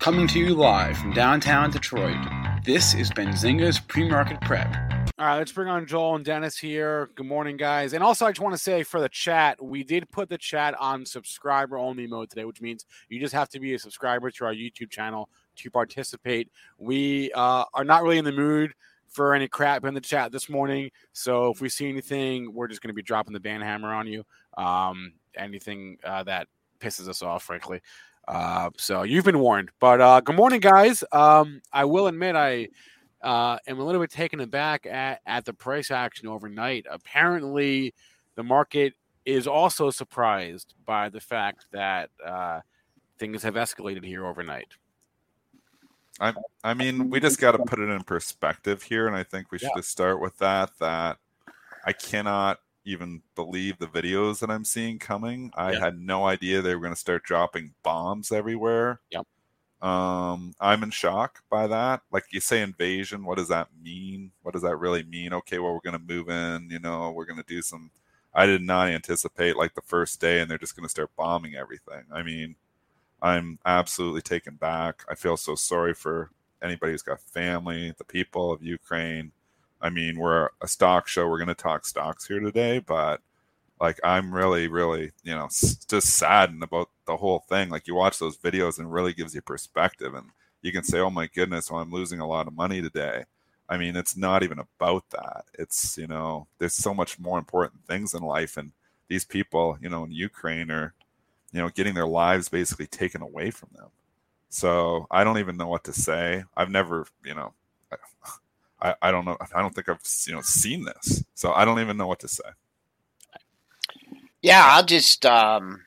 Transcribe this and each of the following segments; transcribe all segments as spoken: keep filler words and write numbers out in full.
Coming to you live from downtown Detroit, this is Benzinga's Pre-Market Prep. All right, let's bring on Joel and Dennis here. Good morning, guys. And also, I just want to say for the chat, we did put the chat on subscriber-only mode today, which means you just have to be a subscriber to our YouTube channel to participate. We uh, are not really in the mood for any crap in the chat this morning, so if we see anything, we're just going to be dropping the banhammer on you, um, anything uh, that pisses us off, frankly. Uh, so you've been warned, but, uh, good morning, guys. Um, I will admit I, uh, am a little bit taken aback at, at the price action overnight. Apparently the market is also surprised by the fact that, uh, things have escalated here overnight. I, I mean, we just got to put it in perspective here. And I think we should yeah. just start with that, that I cannot even believe the videos that I'm seeing coming. I yeah. had no idea they were going to start dropping bombs everywhere. Yep. Um, I'm in shock by that. Like you say, invasion, what does that mean? What does that really mean? Okay, well, we're going to move in, you know, we're going to do some, I did not anticipate like the first day and they're just going to start bombing everything. I mean, I'm absolutely taken back. I feel so sorry for anybody who's got family, the people of Ukraine. I mean, we're a stock show. We're going to talk stocks here today, but like, I'm really, really, you know, s- just saddened about the whole thing. Like you watch those videos and it really gives you perspective and you can say, oh my goodness, well, I'm losing a lot of money today. I mean, it's not even about that. It's, you know, there's so much more important things in life. And these people, you know, in Ukraine are, you know, getting their lives basically taken away from them. So I don't even know what to say. I've never, you know, I, I, I don't know. I don't think I've you know seen this, so I don't even know what to say. Yeah, I'll just um,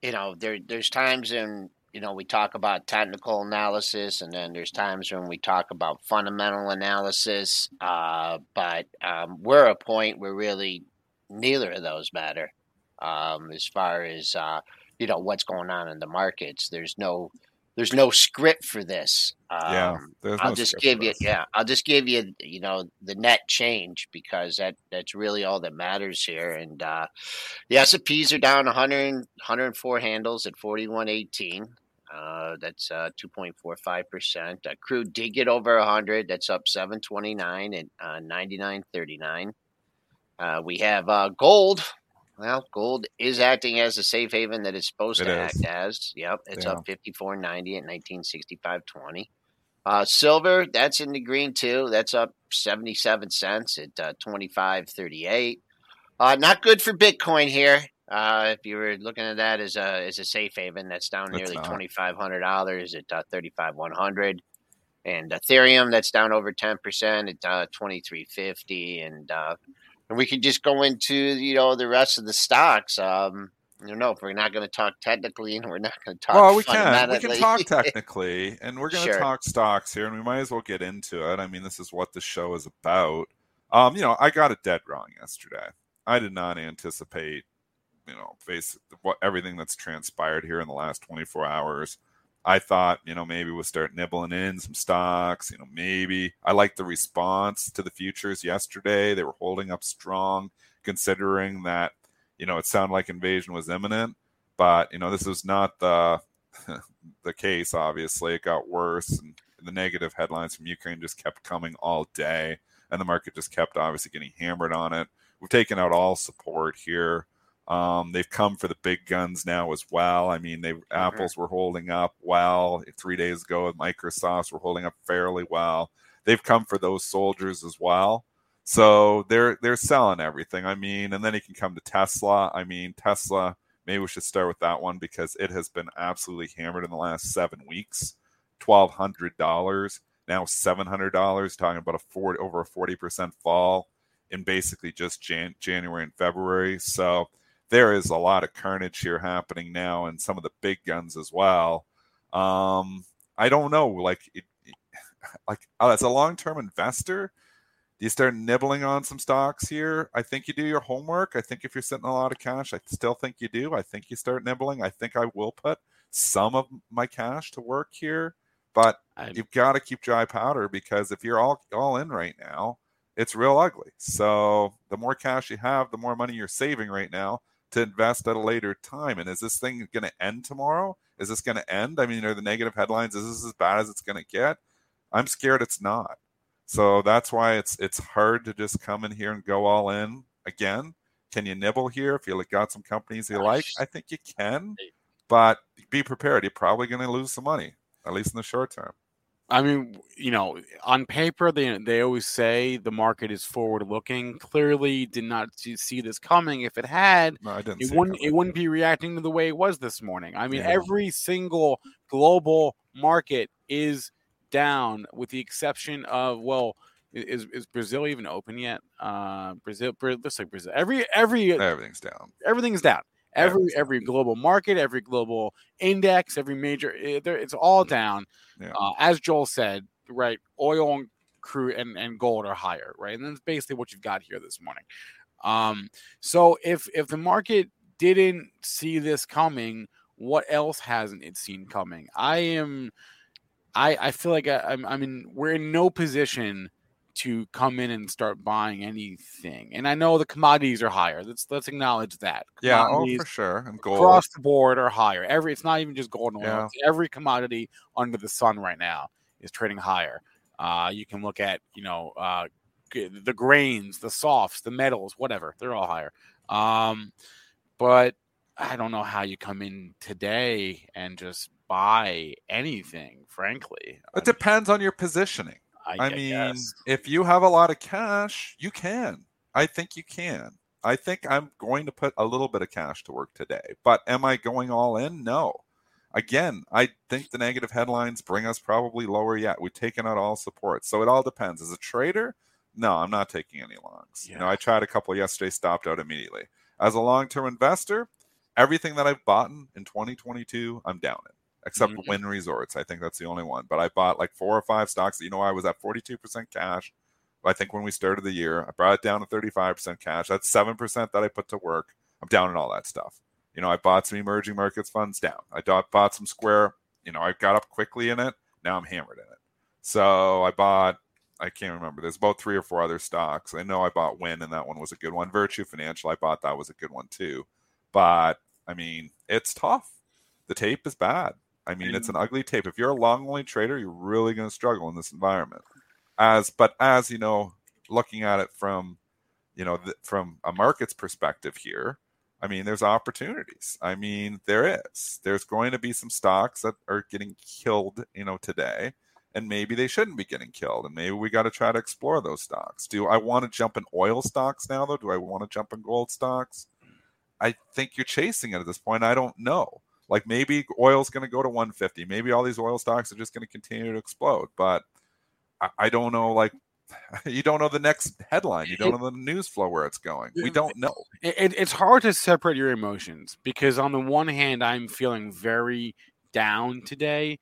you know there there's times in you know we talk about technical analysis, and then there's times when we talk about fundamental analysis. Uh, but um, we're at a point where really neither of those matter um, as far as uh, you know what's going on in the markets. There's no. There's no script for this. Um, yeah, no I'll just give you. Yeah, I'll just give you. You know, the net change because that, that's really all that matters here. And uh, the S and Ps are down one hundred, one hundred four handles at forty-one eighteen. Uh, that's uh, two point four five percent. Uh, crude did get over one hundred. That's up seven twenty-nine and uh, ninety-nine thirty-nine. Uh, we have uh, gold. Well, gold is acting as the safe haven that it's supposed it to is. act as. Yep, it's yeah. up fifty-four ninety at nineteen sixty-five twenty. Uh, silver, that's in the green too. That's up seventy-seven cents at uh, twenty-five thirty-eight. Uh, not good for Bitcoin here. Uh, if you were looking at that as a as a safe haven, that's down that's nearly twenty-five hundred dollars at uh, thirty-five one hundred. And Ethereum, that's down over ten percent at uh, twenty-three fifty and. Uh, And we could just go into, you know, the rest of the stocks. Um, I don't know if we're not going to talk technically and we're not going to talk Well, we can. We can talk technically and we're going to sure. talk stocks here and we might as well get into it. I mean, this is what the show is about. Um, you know, I got it dead wrong yesterday. I did not anticipate, you know, basically what everything that's transpired here in the last twenty-four hours. I thought, you know, maybe we'll start nibbling in some stocks, you know, maybe. I like the response to the futures yesterday. They were holding up strong considering that, you know, it sounded like invasion was imminent. But, you know, this was not the the case, obviously. It got worse. And the negative headlines from Ukraine just kept coming all day. And the market just kept obviously getting hammered on it. We've taken out all support here. Um, they've come for the big guns now as well. I mean, they Apple's were holding up well three days ago. Microsoft's were holding up fairly well. They've come for those soldiers as well. So they're they're selling everything. I mean, and then you can come to Tesla. I mean, Tesla, maybe we should start with that one because it has been absolutely hammered in the last seven weeks. twelve hundred dollars, now seven hundred dollars, talking about a forty over a forty percent fall in basically just Jan, January and February. So there is a lot of carnage here happening now and some of the big guns as well. Um, I don't know. Like, it, like as a long-term investor, you start nibbling on some stocks here. I think you do your homework. I think if you're sitting a lot of cash, I still think you do. I think you start nibbling. I think I will put some of my cash to work here, but I'm... you've got to keep dry powder because if you're all, all in right now, it's real ugly. So the more cash you have, the more money you're saving right now to invest at a later time. And is this thing going to end tomorrow? Is this going to end? I mean, are the negative headlines, is this as bad as it's going to get? I'm scared it's not. So that's why it's it's hard to just come in here and go all in again. Can you nibble here if you got some companies you like? I think you can, but be prepared. You're probably going to lose some money, at least in the short term. I mean, you know, on paper, they they always say the market is forward-looking. Clearly did not see this coming. If it had, no, I didn't it, see wouldn't, it, it wouldn't be reacting to the way it was this morning. I mean, yeah. Every single global market is down, with the exception of, well, is is Brazil even open yet? Uh, Brazil, let's say Brazil. Every every everything's down. Everything's down. Every everything's every down. Global market, every global index, every major, it's all down. Yeah. Uh, as Joel said, right? Oil and crude and, and gold are higher, right? And that's basically what you've got here this morning. Um, so if if the market didn't see this coming, what else hasn't it seen coming? I am. I, I feel like I, I'm, I'm in, we're in no position to come in and start buying anything. And I know the commodities are higher. Let's let's acknowledge that. Yeah, oh, for sure. And gold across the board are higher. Every it's not even just gold and oil. Yeah. Every commodity under the sun right now is trading higher. Uh, you can look at you know uh, the grains, the softs, the metals, whatever. They're all higher. Um, but I don't know how you come in today and just buy anything, frankly. It depends on your positioning. I, I mean, guess. If you have a lot of cash, you can. I think you can. I think I'm going to put a little bit of cash to work today. But am I going all in? No. Again, I think the negative headlines bring us probably lower yet. We've taken out all support. So it all depends. As a trader, no, I'm not taking any longs. Yeah. You know, I tried a couple yesterday, stopped out immediately. As a long-term investor, everything that I've bought in twenty twenty-two, I'm down in. Except mm-hmm. Wynn Resorts. I think that's the only one. But I bought like four or five stocks. You know, I was at forty-two percent cash, I think, when we started the year. I brought it down to thirty-five percent cash. That's seven percent that I put to work. I'm down in all that stuff. You know, I bought some emerging markets funds down. I bought some Square. You know, I got up quickly in it. Now I'm hammered in it. So I bought, I can't remember. There's about three or four other stocks. I know I bought Wynn, and that one was a good one. Virtue Financial, I bought that was a good one too. But, I mean, it's tough. The tape is bad. I mean, it's an ugly tape. If you're a long-only trader, you're really going to struggle in this environment. As but as you know, looking at it from, you know, th- from a market's perspective here, I mean, there's opportunities. I mean, there is. There's going to be some stocks that are getting killed, you know, today, and maybe they shouldn't be getting killed. And maybe we got to try to explore those stocks. Do I want to jump in oil stocks now, though? Do I want to jump in gold stocks? I think you're chasing it at this point. I don't know. Like maybe oil's going to go to one fifty. Maybe all these oil stocks are just going to continue to explode. But I, I don't know. Like you don't know the next headline. You don't it, know the news flow where it's going. We don't know. It, it, it's hard to separate your emotions because on the one hand, I'm feeling very down today.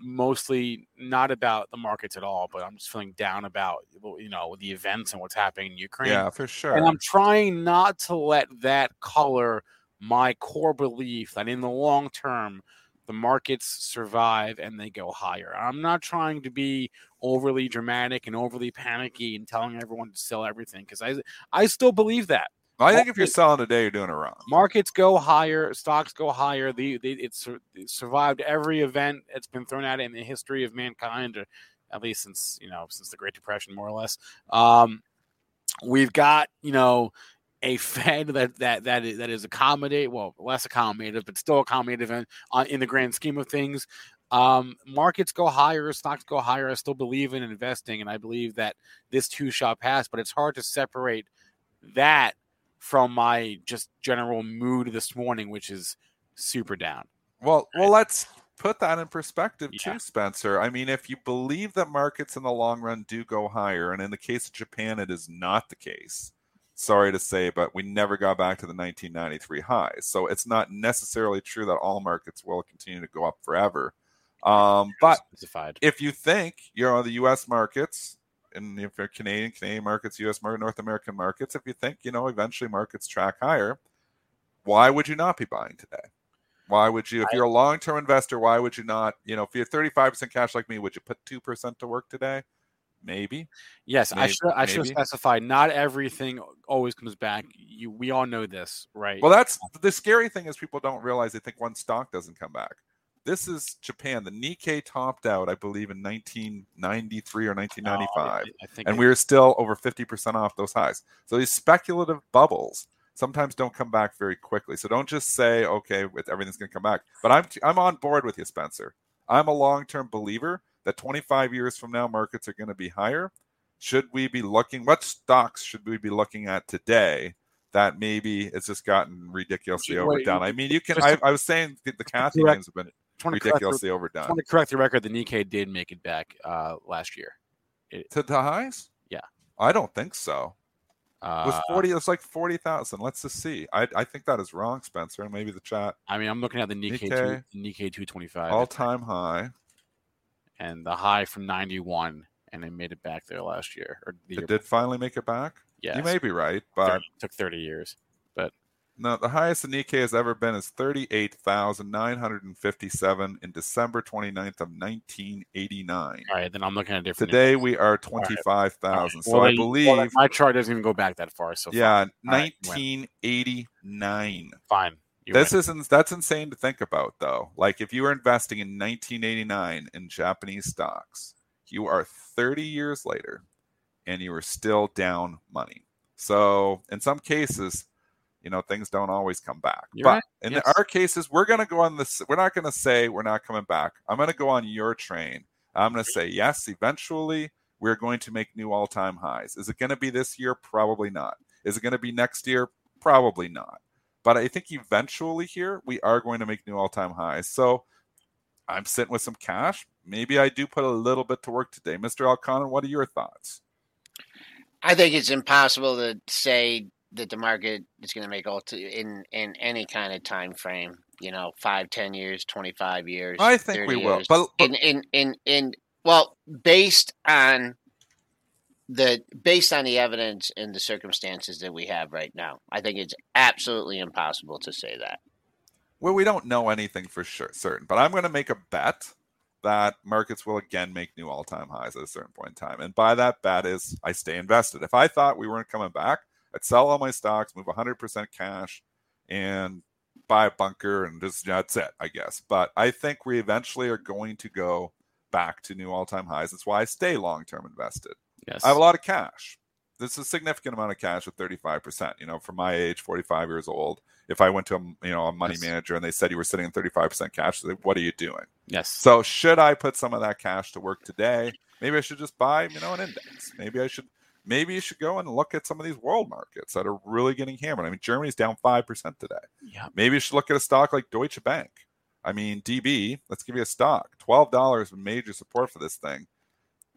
Mostly not about the markets at all, but I'm just feeling down about you know the events and what's happening in Ukraine. Yeah, for sure. And I'm trying not to let that color my core belief that in the long term, the markets survive and they go higher. I'm not trying to be overly dramatic and overly panicky and telling everyone to sell everything because I I still believe that. Well, I think if you're selling today, you're doing it wrong. Markets go higher. Stocks go higher. The, the it's it survived every event that's been thrown at it in the history of mankind, or at least since, you know, since the Great Depression, more or less. Um, we've got, you know, a Fed that that that is, that is accommodative, well, less accommodative, but still accommodative in, uh, in the grand scheme of things. Um, markets go higher, stocks go higher. I still believe in investing, and I believe that this too shall pass, but it's hard to separate that from my just general mood this morning, which is super down. Well, well, let's put that in perspective yeah. too, Spencer. I mean, if you believe that markets in the long run do go higher, and in the case of Japan, it is not the case. Sorry to say, but we never got back to the nineteen ninety-three highs. So it's not necessarily true that all markets will continue to go up forever. Um, but specified. If you think, you know, the U S markets, and if you're Canadian, Canadian markets, U S market, North American markets, if you think, you know, eventually markets track higher, why would you not be buying today? Why would you, if you're a long-term investor, why would you not, you know, if you're thirty-five percent cash like me, would you put two percent to work today? Maybe. Yes, maybe, I should I should specify, not everything always comes back. You, we all know this, right? Well, that's the scary thing is people don't realize they think one stock doesn't come back. This is Japan. The Nikkei topped out, I believe, in nineteen ninety-three or nineteen ninety-five. Oh, I think and we were still over fifty percent off those highs. So these speculative bubbles sometimes don't come back very quickly. So don't just say, okay, with everything's going to come back. But I'm I'm on board with you, Spencer. I'm a long-term believer that twenty-five years from now, markets are going to be higher. Should we be looking, what stocks should we be looking at today that maybe it's just gotten ridiculously Wait, overdone? I mean, you can, I, I was saying the Kathy names have been ridiculously overdone. I want to correct the record. The Nikkei did make it back uh, last year. It, to the highs? Yeah. I don't think so. It was forty. It's like forty thousand. Let's just see. I I think that is wrong, Spencer, and maybe the chat. I mean, I'm looking at the Nikkei Nikkei, two, Nikkei two twenty-five all time high, and the high from ninety-one, and they made it back there last year. Or the it year did before. Finally make it back. Yeah, you may be right, but thirty, it took thirty years. But no, the highest the Nikkei has ever been is thirty-eight thousand nine hundred and fifty-seven in December twenty-ninth of nineteen eighty-nine. All right, then I'm looking at a different. Today industry. We are twenty-five thousand. Right. Well, so they, I believe well, my chart doesn't even go back that far. So yeah, nineteen eighty-nine. Fine. You this win. Isn't that's insane to think about though. Like if you were investing in nineteen eighty-nine in Japanese stocks, you are thirty years later, and you are still down money. So in some cases. You know, things don't always come back. You're but right. in yes. our cases, we're going to go on this. We're not going to say we're not coming back. I'm going to go on your train. I'm going to say, yes, eventually we're going to make new all-time highs. Is it going to be this year? Probably not. Is it going to be next year? Probably not. But I think eventually here, we are going to make new all-time highs. So I'm sitting with some cash. Maybe I do put a little bit to work today. Mister Alconan, what are your thoughts? I think it's impossible to say that the market is going to make all to, in in any kind of time frame, you know, five, ten years, twenty-five years. I think we will, years. but, but... In, in in in well, based on the based on the evidence and the circumstances that we have right now, I think it's absolutely impossible to say that. Well, we don't know anything for sure, certain, but I'm going to make a bet that markets will again make new all-time highs at a certain point in time, and by that bet is I stay invested. If I thought we weren't coming back, I'd sell all my stocks, move one hundred percent cash, and buy a bunker, and just that's it, I guess. But I think we eventually are going to go back to new all-time highs. That's why I stay long-term invested. Yes, I have a lot of cash. This is a significant amount of cash at thirty-five percent. You know, for my age, forty-five years old, if I went to a, you know, a money yes. manager and they said you were sitting in thirty-five percent cash, they'd say, what are you doing? Yes. So should I put some of that cash to work today? Maybe I should just buy, you know, an index. Maybe I should. Maybe you should go and look at some of these world markets that are really getting hammered. I mean, Germany's down five percent today. Yeah. Maybe you should look at a stock like Deutsche Bank. I mean, D B, let's give you a stock. twelve dollars major support for this thing.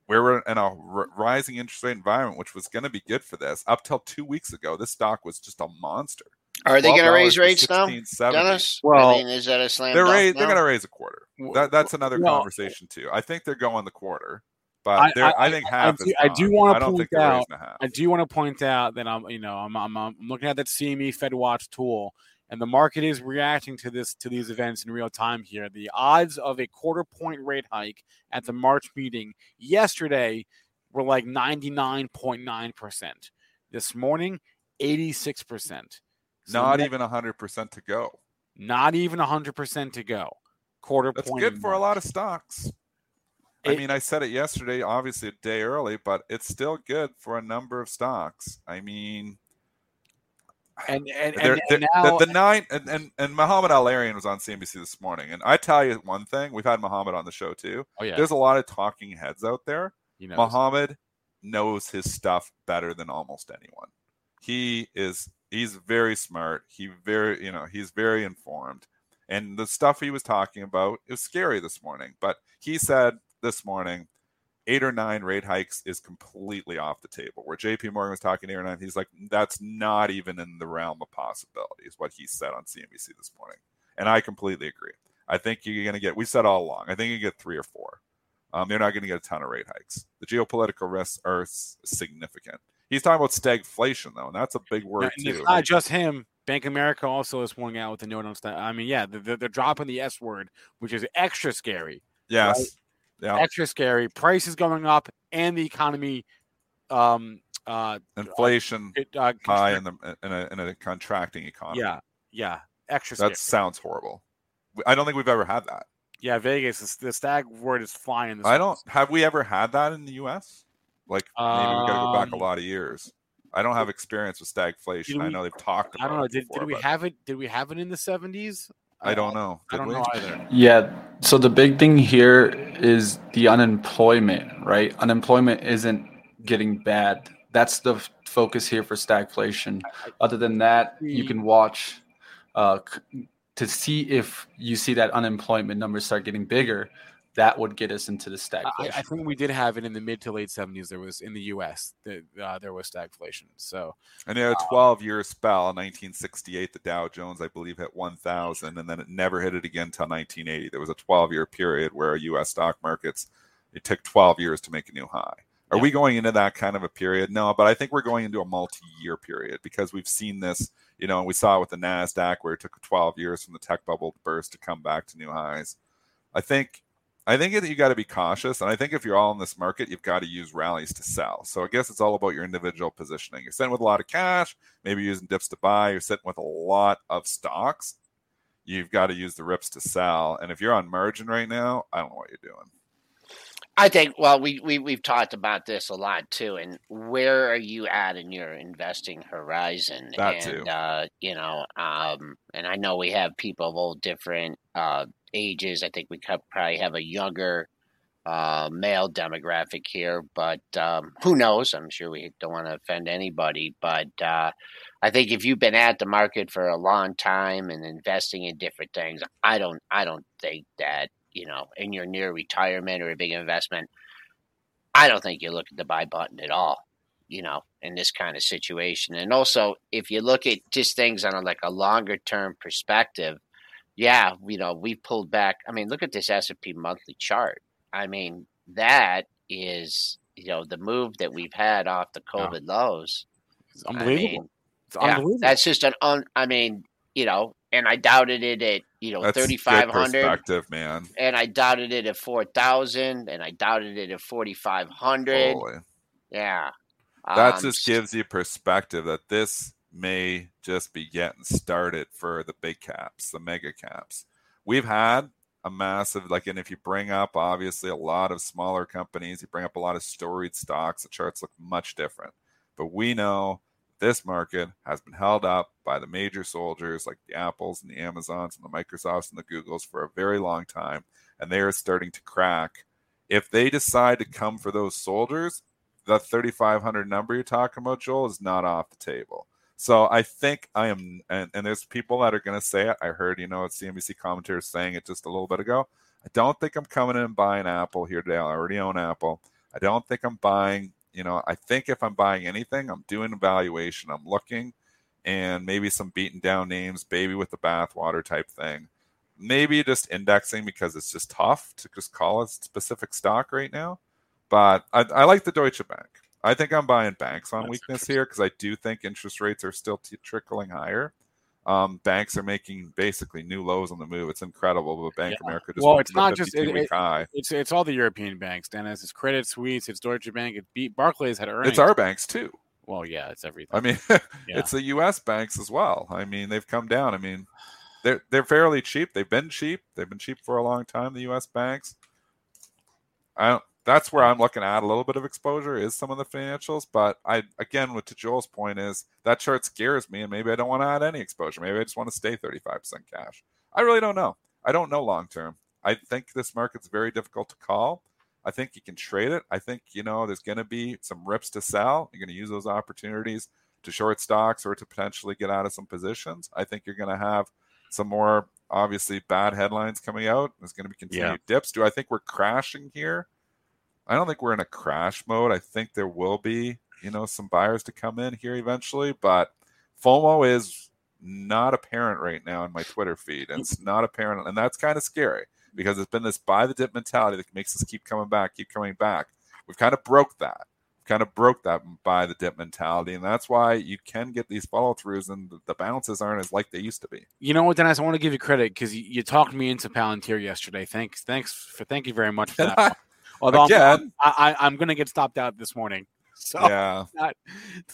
We were in a rising interest rate environment, which was going to be good for this. Up till two weeks ago, this stock was just a monster. Are they going to raise rates now, Dennis? Well, I mean, is that a slam dunk? They're going to raise a quarter. That, that's another well, conversation, too. I think they're going the quarter. But I, I, I think half. I, is I do want to point out. I do want to point out that I'm, you know, I'm, I'm, I'm looking at that C M E Fed Watch tool, and the market is reacting to this, to these events in real time here. The odds of a quarter point rate hike at the March meeting yesterday were like ninety-nine point nine percent. This morning, eighty-six percent. So not even a hundred percent to go. Not even a hundred percent to go. Quarter That's point. That's good for a lot of stocks. I mean, I said it yesterday, obviously a day early, but it's still good for a number of stocks. I mean, And and, they're, and, they're, and now the, the nine and, and, and Muhammad Al-Arian was on C N B C this morning. And I tell you one thing, we've had Muhammad on the show too. Oh yeah. There's a lot of talking heads out there. He knows. Muhammad knows his stuff better than almost anyone. He is he's very smart. He very you know, he's very informed. And the stuff he was talking about is scary this morning. But he said this morning, eight or nine rate hikes is completely off the table. Where J P Morgan was talking eight or nine, he's like, that's not even in the realm of possibility, is what he said on C N B C this morning. And I completely agree. I think you're going to get, we said all along, I think you get three or four. Um, you're not going to get a ton of rate hikes. The geopolitical risks are significant. He's talking about stagflation, though, and that's a big word, yeah, too. It's not just him. Bank of America also is swung out with a note on stag. I mean, yeah, they're, they're dropping the S word, which is extra scary. Yes. Right? Yeah. Extra scary. Price is going up, and the economy, um, uh, inflation uh, it, uh, high in the in a, in a contracting economy. Yeah, yeah. Extra scary. That sounds horrible. I don't think we've ever had that. Yeah, Vegas. The stag word is flying. This I don't. Place. Have we ever had that in the U S? Like maybe um, we got to go back a lot of years. I don't have experience with stagflation. We, I know they've talked about. I don't know. Did, before, did we but... have it? Did we have it in the seventies? I don't know. Did I don't know either. Yeah. So the big thing here is the unemployment, right? Unemployment isn't getting bad. That's the f- focus here for stagflation. Other than that, you can watch uh, c- to see if you see that unemployment numbers start getting bigger. That would get us into the stagflation. I, I think we did have it in the mid to late seventies. There was in the U S that uh, there was stagflation. So and it had a twelve-year um, spell. In nineteen sixty-eight, the Dow Jones, I believe, hit one thousand, and then it never hit it again until nineteen eighty. There was a twelve-year period where U S stock markets, it took twelve years to make a new high. Are yeah. we going into that kind of a period? No, but I think we're going into a multi-year period because we've seen this. You know, and we saw it with the NASDAQ where it took twelve years from the tech bubble burst to come back to new highs. I think. I think that you got to be cautious, and I think if you're all in this market, you've got to use rallies to sell. So I guess it's all about your individual positioning. You're sitting with a lot of cash, maybe using dips to buy. You're sitting with a lot of stocks. You've got to use the rips to sell. And if you're on margin right now, I don't know what you're doing. I think. Well, we we we've talked about this a lot too. And where are you at in your investing horizon? That and, too. Uh, you know, um, and I know we have people of all different. Uh, ages. I think we could probably have a younger uh, male demographic here, but um, who knows? I'm sure we don't want to offend anybody, but uh, I think if you've been at the market for a long time and investing in different things, I don't, I don't think that, you know, in your near retirement or a big investment, I don't think you look at the buy button at all, you know, in this kind of situation. And also if you look at just things on a, like a longer term perspective, yeah, you know, we pulled back. I mean, look at this S and P monthly chart. I mean, that is, you know, the move that we've had off the COVID yeah. lows. It's unbelievable. I mean, it's yeah, unbelievable. That's just an, un, I mean, you know, and I doubted it at, you know, thirty-five hundred. Perspective, man. And I doubted it at four thousand, and I doubted it at forty-five hundred. Holy. Yeah. That um, just gives you perspective that this may just be getting started for the big caps, the mega caps. We've had a massive, like, and if you bring up, obviously, a lot of smaller companies, you bring up a lot of storied stocks, the charts look much different. But we know this market has been held up by the major soldiers like the Apples and the Amazons and the Microsofts and the Googles for a very long time, and they are starting to crack. If they decide to come for those soldiers, the thirty-five hundred number you're talking about, Joel, is not off the table. So I think I am, and, and there's people that are going to say it. I heard, you know, C N B C commentators saying it just a little bit ago. I don't think I'm coming in and buying Apple here today. I already own Apple. I don't think I'm buying, you know, I think if I'm buying anything, I'm doing evaluation. I'm looking and maybe some beaten down names, baby with the bathwater type thing. Maybe just indexing because it's just tough to just call a specific stock right now. But I, I like the Deutsche Bank. I think I'm buying banks on That's weakness here because I do think interest rates are still t- trickling higher. Um, banks are making basically new lows on the move. It's incredible, but Bank of yeah. America just well, it's not just it, it, high. It's it's all the European banks, Dennis. It's Credit Suisse, it's Deutsche Bank, it beat Barclays had earnings. It's our banks too. Well, yeah, it's everything. I mean, yeah. It's the U S banks as well. I mean, they've come down. I mean, they're they're fairly cheap. They've been cheap. They've been cheap for a long time. The U S banks. I don't. that's where I'm looking at a little bit of exposure is some of the financials. But I, again, what to Joel's point is that chart scares me, and maybe I don't want to add any exposure. Maybe I just want to stay thirty-five percent cash. I really don't know. I don't know long term. I think this market's very difficult to call. I think you can trade it. I think, you know, there's going to be some rips to sell. You're going to use those opportunities to short stocks or to potentially get out of some positions. I think you're going to have some more, obviously, bad headlines coming out. There's going to be continued yeah. dips. Do I think we're crashing here? I don't think we're in a crash mode. I think there will be, you know, some buyers to come in here eventually. But FOMO is not apparent right now in my Twitter feed. And it's not apparent. And that's kind of scary, because it's been this buy the dip mentality that makes us keep coming back, keep coming back. We've kind of broke that. We've kind of broke that buy the dip mentality, and that's why you can get these follow-throughs, and the bounces aren't as like they used to be. You know what, Dennis, I want to give you credit, because you, you talked me into Palantir yesterday. Thanks, thanks for thank you very much for that. I, Although again, I'm, I, I'm going to get stopped out this morning. So yeah, not,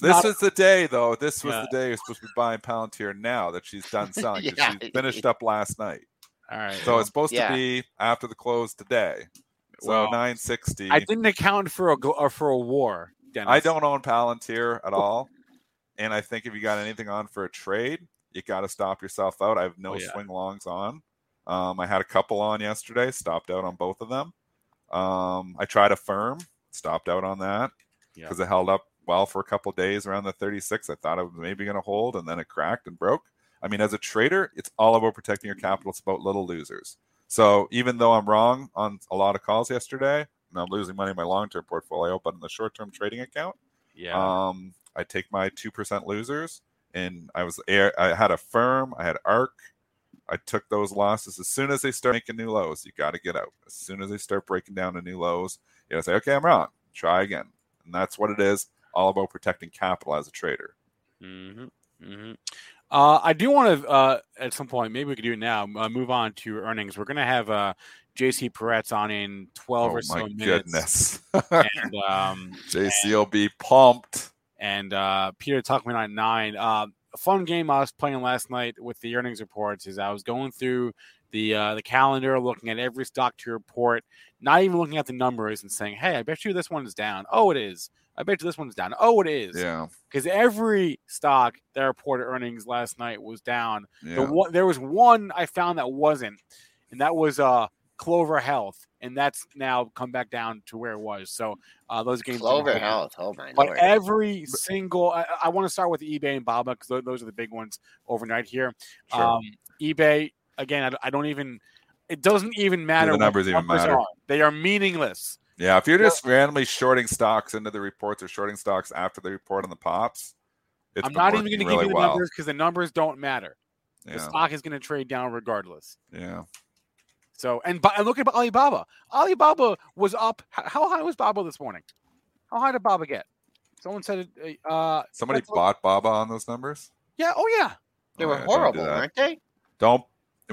this not, is the day, though. This was yeah. the day you're supposed to be buying Palantir now that she's done selling. yeah. She finished up last night. All right. So it's supposed yeah. to be after the close today. So well, nine sixty. I didn't account for a or for a war, Dennis. I don't own Palantir at all. And I think if you got anything on for a trade, you got to stop yourself out. I have no oh, yeah. swing longs on. Um, I had a couple on yesterday, stopped out on both of them. Um, I tried a firm, stopped out on that because yeah. it held up well for a couple of days around the thirty-six. I thought it was maybe going to hold, and then it cracked and broke. I mean, as a trader, it's all about protecting your capital. It's about little losers. So even though I'm wrong on a lot of calls yesterday, and I'm losing money in my long-term portfolio, but in the short-term trading account, yeah, um, I take my two percent losers, and I was I had a firm, I had ARK. I took those losses. As soon as they start making new lows, you got to get out. As soon as they start breaking down to new lows, you know, say, okay, I'm wrong. Try again. And that's what it is, all about protecting capital as a trader. Mm-hmm. Mm-hmm. Uh, I do want to, uh, at some point, maybe we could do it now, uh, move on to earnings. We're going to have uh, J C Peretz on in twelve oh or so minutes. Oh, my goodness. and, um, J C will be pumped. And uh, Peter Tuckman on nine. Uh, a fun game I was playing last night with the earnings reports is I was going through the, uh, the calendar, looking at every stock to report, not even looking at the numbers and saying, hey, I bet you this one is down. Oh, it is. I bet you this one's down. Oh, it is. Yeah. Because every stock that reported earnings last night was down. Yeah. The one, there was one I found that wasn't, and that was uh, Clover Health, and that's now come back down to where it was. So uh, those games. Clover Health. Oh my But Lord. every single. I, I want to start with eBay and Baba, because those are the big ones overnight here. Sure. Um, eBay again. I, I don't even. It doesn't even matter. The numbers, what the numbers even matter. Are. They are meaningless. Yeah, if you're just randomly shorting stocks into the reports or shorting stocks after the report on the pops, it's I'm not even going to really give you the well. numbers, because the numbers don't matter. Yeah. The stock is going to trade down regardless. Yeah. So and, and look at Alibaba. Alibaba was up. How high was Baba this morning? How high did Baba get? Someone said it. Uh, Somebody bought Baba on those numbers. Yeah. Oh yeah. They oh, were yeah, horrible, do weren't they? Don't.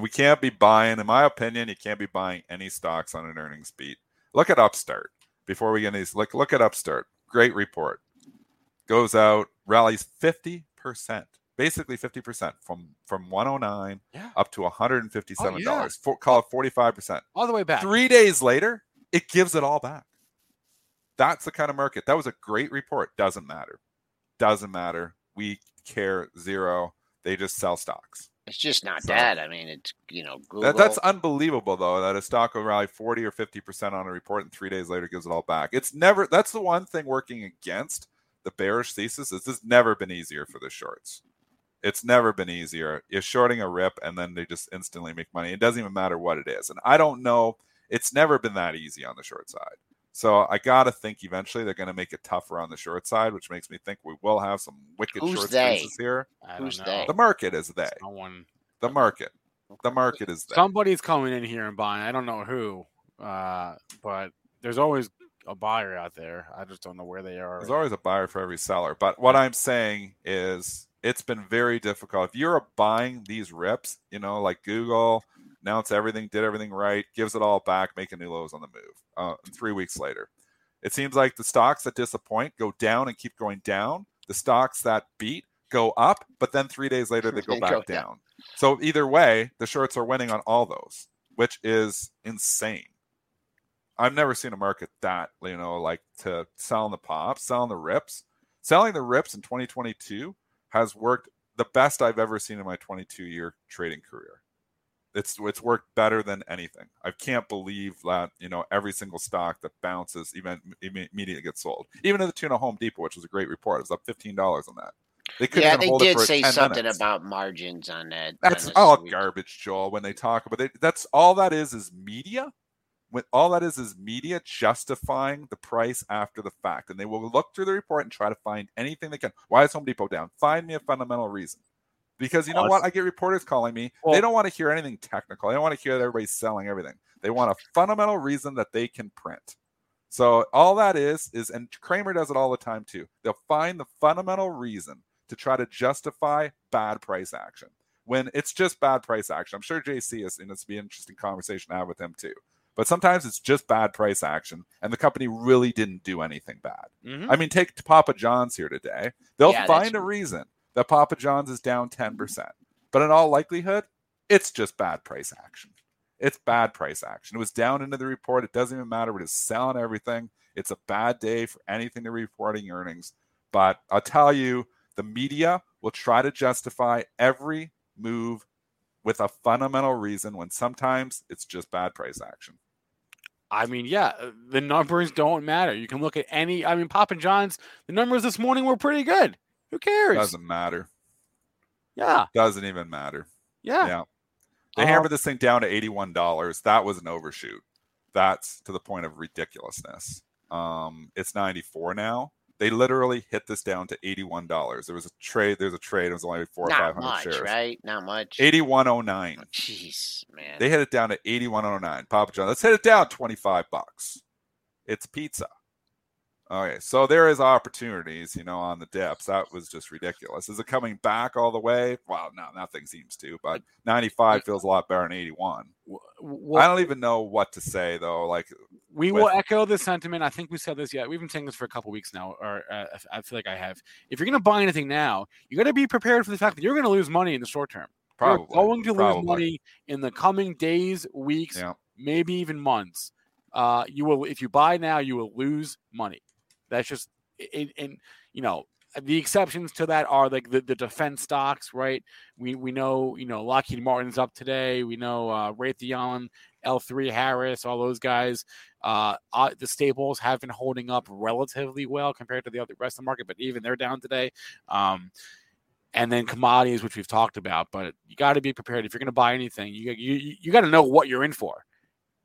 We can't be buying. In my opinion, you can't be buying any stocks on an earnings beat. Look at Upstart before we get into these. Look, look at Upstart. Great report. Goes out, rallies fifty percent, basically fifty percent from, from one oh nine yeah. up to one hundred fifty-seven dollars. Oh, yeah. For, call it forty-five percent. All the way back. Three days later, it gives it all back. That's the kind of market. That was a great report. Doesn't matter. Doesn't matter. We care zero. They just sell stocks. It's just not so, that. I mean, it's, you know, Google. That, that's unbelievable, though, that a stock will rally forty or fifty percent on a report, and three days later gives it all back. It's never, that's the one thing working against the bearish thesis is it's never been easier for the shorts. It's never been easier. You're shorting a rip, and then they just instantly make money. It doesn't even matter what it is. And I don't know. It's never been that easy on the short side. So I got to think eventually they're going to make it tougher on the short side, which makes me think we will have some wicked Who's short they? spaces here. I don't Who's know. They? The market is they. Someone... The market. The market is they. Somebody's coming in here and buying. I don't know who, uh, but there's always a buyer out there. I just don't know where they are. There's always a buyer for every seller. But what I'm saying is it's been very difficult. If you're buying these rips, you know, like Google – announce everything, did everything right, gives it all back, making new lows on the move. Uh, three weeks later, it seems like the stocks that disappoint go down and keep going down. The stocks that beat go up, but then three days later they go they back go, down. Yeah. So either way, the shorts are winning on all those, which is insane. I've never seen a market that, you know, like to sell in the pops, selling the rips. Selling the rips in twenty twenty-two has worked the best I've ever seen in my twenty-two year trading career. It's it's worked better than anything. I can't believe that, you know, every single stock that bounces even immediately gets sold. Even to the tune of Home Depot, which was a great report, it was up fifteen dollars on that. They couldn't yeah, even they hold did it for say something minutes. About margins on that. That's on all garbage, Joel. When they talk about it, that's all that is is media. When all that is is media justifying the price after the fact, and they will look through the report and try to find anything they can. Why is Home Depot down? Find me a fundamental reason. Because you know what? I get reporters calling me. Well, they don't want to hear anything technical. They don't want to hear that everybody's selling everything. They want a fundamental reason that they can print. So all that is, is, and Kramer does it all the time too. They'll find the fundamental reason to try to justify bad price action when it's just bad price action. I'm sure J C is, and it's be an interesting conversation to have with him too. But sometimes it's just bad price action, and the company really didn't do anything bad. Mm-hmm. I mean, take Papa John's here today. They'll yeah, find a reason that Papa John's is down ten percent. But in all likelihood, it's just bad price action. It's bad price action. It was down into the report. It doesn't even matter. We're just selling everything. It's a bad day for anything to reporting earnings. But I'll tell you, the media will try to justify every move with a fundamental reason when sometimes it's just bad price action. I mean, yeah, the numbers don't matter. You can look at any, I mean, Papa John's, the numbers this morning were pretty good. Who cares? Doesn't matter. Yeah. Doesn't even matter. Yeah. Yeah. They uh-huh. hammered this thing down to eighty-one dollars. That was an overshoot. That's to the point of ridiculousness. Um, it's ninety-four now. They literally hit this down to eighty-one dollars. There was a trade. There's a trade. It was only four or five hundred shares. Not much, right? Not much. eighty-one oh nine. Oh, jeez, man. They hit it down to eighty-one oh nine. Papa John, let's hit it down twenty-five bucks. It's pizza. All right, so there is opportunities, you know, on the dips. That was just ridiculous. Is it coming back all the way? Well, no, nothing seems to, but ninety-five feels a lot better than eighty-one. Well, I don't even know what to say, though. Like, we with- will echo the sentiment. I think we said this. Yeah, we've been saying this for a couple weeks now, or uh, I feel like I have. If you're going to buy anything now, you got to be prepared for the fact that you're going to lose money in the short term. Probably. You're going to Probably. lose money in the coming days, weeks, yeah. maybe even months. Uh, you will, if you buy now, you will lose money. That's just, and you know, the exceptions to that are like the, the defense stocks, right? We we know, you know, Lockheed Martin's up today. We know uh, Raytheon, L three Harris, all those guys. Uh, uh, the staples have been holding up relatively well compared to the other rest of the market, but even they're down today. Um, and then commodities, which we've talked about, but you got to be prepared. If you're going to buy anything, you you you got to know what you're in for.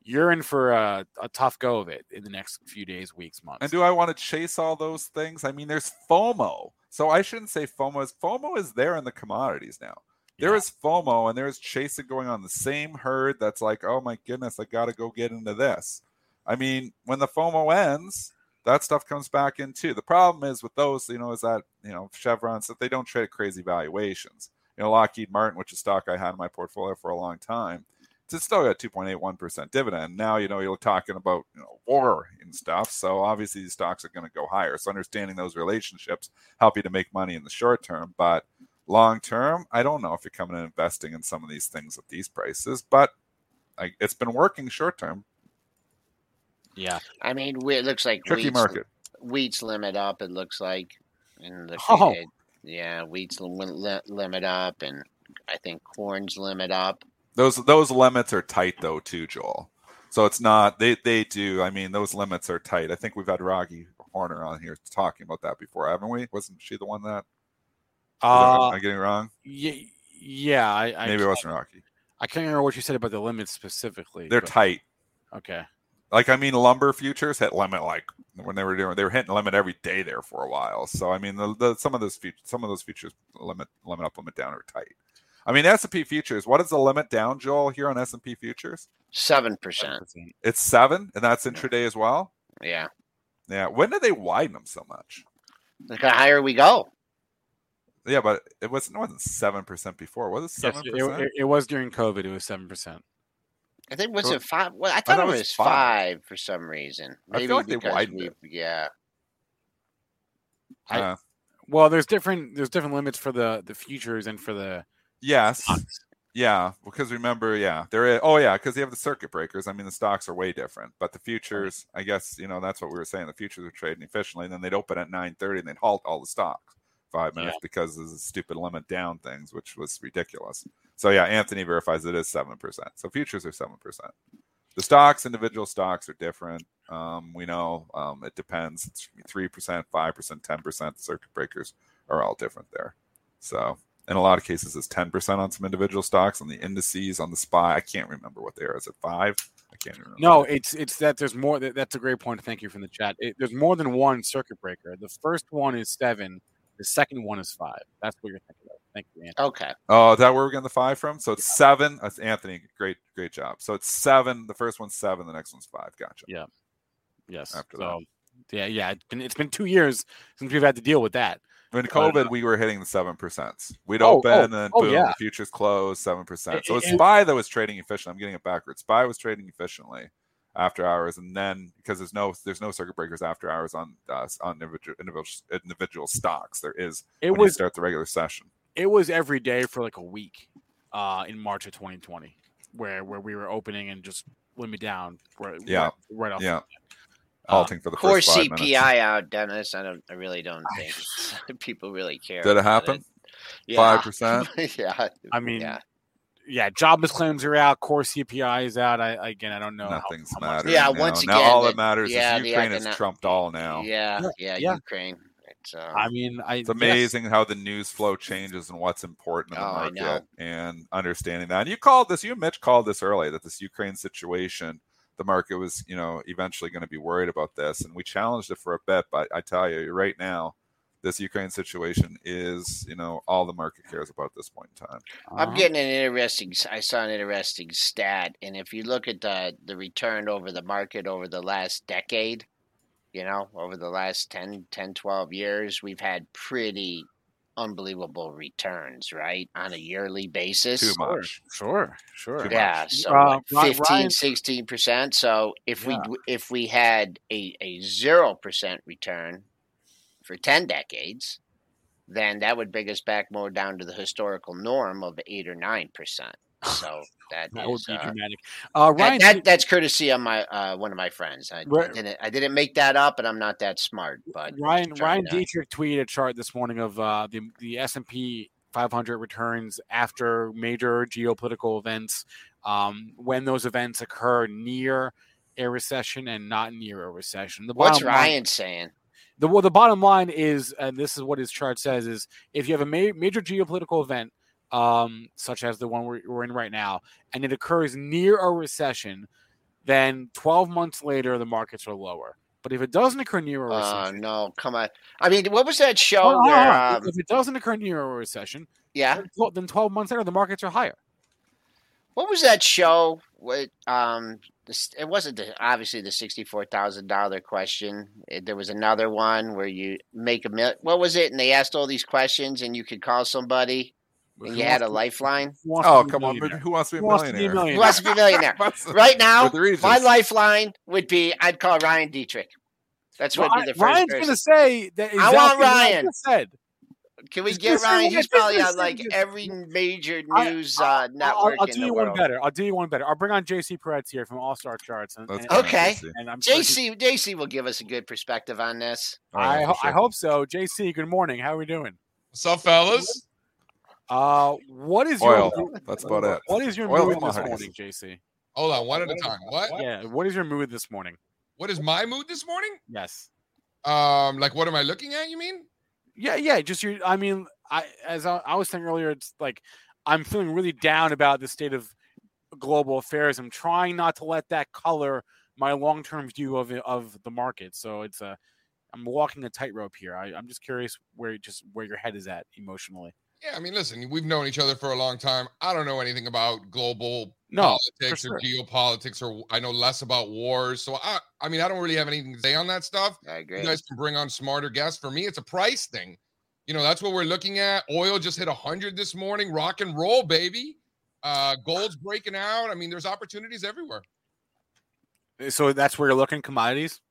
You're in for a, a tough go of it in the next few days, weeks, months. And do I want to chase all those things? I mean, there's FOMO. So I shouldn't say FOMO. Is, FOMO is there in the commodities now. There yeah. is FOMO and there is chasing going on. The same herd that's like, oh, my goodness, I got to go get into this. I mean, when the FOMO ends, that stuff comes back in too. The problem is with those, you know, is that, you know, Chevron's, that they don't trade at crazy valuations. You know, Lockheed Martin, which is a stock I had in my portfolio for a long time, it's still got two point eight one percent dividend. Now, you know, you're talking about, you know, war and stuff. So obviously these stocks are going to go higher. So understanding those relationships help you to make money in the short term. But long term, I don't know if you're coming and investing in some of these things at these prices. But I, it's been working short term. Yeah. I mean, it looks like tricky market. Wheat's limit up, it looks like. In the oh. It, yeah, wheat's limit up. And I think corn's limit up. Those those limits are tight, though, too, Joel. So it's not – they they do. I mean, those limits are tight. I think we've had Rocky Horner on here talking about that before, haven't we? Wasn't she the one that uh, – am I getting it wrong? Yeah. yeah I, I Maybe it wasn't Rocky. I can't remember what you said about the limits specifically. They're but, tight. Okay. Like, I mean, lumber futures hit limit like when they were doing – they were hitting limit every day there for a while. So, I mean, the, the, some of those features, some of those futures limit, limit up, limit down are tight. I mean, S and P futures, what is the limit down, Joel, here on S and P futures? seven percent. It's seven? And that's intraday as well? Yeah. Yeah. When do they widen them so much? Like the higher we go. Yeah, but it wasn't, it wasn't seven percent before. Was it seven percent? Yes, it, it was during COVID. It was seven percent. I think, was so, it five? Well, I thought I it was five. five for some reason. Maybe I feel like they widened we, it. Yeah. I, uh, well, there's different, there's different limits for the, the futures and for the... Yes. Yeah, because remember, yeah, there is. Oh, yeah, because you have the circuit breakers. I mean, the stocks are way different, but the futures, I guess, you know, that's what we were saying. The futures are trading efficiently, and then they'd open at nine thirty and they'd halt all the stocks five minutes yeah. because of the stupid limit down things, which was ridiculous. So, yeah, Anthony verifies it is seven percent. So futures are seven percent. The stocks, individual stocks are different. Um, we know um, it depends. It's three percent, five percent, ten percent. The circuit breakers are all different there. So in a lot of cases, it's ten percent on some individual stocks, on the indices, on the S P Y. I can't remember what they are. Is it five? I can't remember. No, it's it's that there's more. That, that's a great point. Thank you from the chat. It, there's more than one circuit breaker. The first one is seven. The second one is five. That's what you're thinking of. Thank you, Anthony. Okay. Oh, is that where we're getting the five from? So it's yeah. seven. That's Anthony. Great, great job. So it's seven. The first one's seven. The next one's five. Gotcha. Yeah. Yes. After so, that. Yeah, yeah. It's been, it's been two years since we've had to deal with that. When COVID, we were hitting the seven percent. We'd oh, open oh, and then oh, boom, yeah. the futures closed, seven percent. So it's S P Y that was trading efficiently. I'm getting it backwards. S P Y was trading efficiently after hours, and then because there's no there's no circuit breakers after hours on uh, on individual, individual individual stocks. There is it when was, you start the regular session. It was every day for like a week uh, in March of twenty twenty, where where we were opening and just limit down. Right, yeah, right off. Yeah. Halting for the Poor first five C P I minutes. Out, Dennis. I don't. I really don't think people really care. Did it happen? Five percent. Yeah. yeah. I mean, yeah. yeah. Jobless claims are out. Core C P I is out. I again, I don't know. Nothing's how, how matters. Yeah. Now. Once now, again, all that matters yeah, is Ukraine has trumped all now. Yeah. Yeah. yeah, yeah. Ukraine. It's, um, I mean, I, it's amazing yes. how the news flow changes and what's important in the oh, market and understanding that. And you called this. You, Mitch, called this early that this Ukraine situation. The market was, you know, eventually going to be worried about this. And we challenged it for a bit, but I tell you right now, this Ukraine situation is, you know, all the market cares about at this point in time. I'm getting an interesting, I saw an interesting stat. And if you look at the, the return over the market over the last decade, you know, over the last ten, ten, twelve years, we've had pretty unbelievable returns, right? On a yearly basis. Too much. Sure, sure. sure. Yeah, much. So uh, like fifteen, sixteen percent. So if yeah. we if we had a, a zero percent return for ten decades, then that would bring us back more down to the historical norm of eight or nine percent. So that, that is, would be dramatic. Uh, uh, Ryan, that, that, that's courtesy of my uh, one of my friends. I, right. I didn't I didn't make that up, and I'm not that smart. But Ryan Ryan Dietrich tweeted a chart this morning of uh, the the S and P five hundred returns after major geopolitical events, um, when those events occur near a recession and not near a recession. The What's Ryan line, saying? The well, the bottom line is, and this is what his chart says: is if you have a ma- major geopolitical event. Um, such as the one we're, we're in right now, and it occurs near a recession, then twelve months later, the markets are lower. But if it doesn't occur near a recession... Oh, uh, no, come on. I mean, what was that show? Well, where, um... If it doesn't occur near a recession, yeah, then twelve months later, the markets are higher. What was that show? What, um, it wasn't the, obviously the sixty-four thousand dollars question. It, there was another one where you make a... Mil- what was it? And they asked all these questions, and you could call somebody... And you had a lifeline? Oh, come on. Who wants to be a millionaire? Who wants to be a millionaire? Right now, my lifeline would be I'd call Ryan Dietrich. That's what well, the first Ryan's going to say. That I want Ryan. Said. Can we get Ryan? He's probably on like every major news I, I, uh, network. I'll, I'll do in the you world. one better. I'll do you one better. I'll bring on J C Peretz here from All Star Charts. And, and, okay, and I'm J C sure he, J C will give us a good perspective on this. I, ho- sure. I hope so. J C, good morning. How are we doing? What's up, fellas? Uh, what is oil. your that's about it? What is your oil mood this morning, J C? Hold on, one at a time. What? Yeah, what is your mood this morning? What is my mood this morning? Yes. Um, like what am I looking at? You mean? Yeah, yeah. Just your. I mean, I as I, I was saying earlier, it's like I'm feeling really down about the state of global affairs. I'm trying not to let that color my long-term view of of the market. So it's a, I'm walking a tightrope here. I, I'm just curious where just where your head is at emotionally. Yeah, I mean, listen, we've known each other for a long time. I don't know anything about global no, politics sure. or geopolitics, or I know less about wars. So, I I mean, I don't really have anything to say on that stuff. I agree. You guys can bring on smarter guests. For me, it's a price thing. You know, that's what we're looking at. Oil just hit one hundred this morning. Rock and roll, baby. Uh, gold's breaking out. I mean, there's opportunities everywhere. So that's where you're looking, commodities?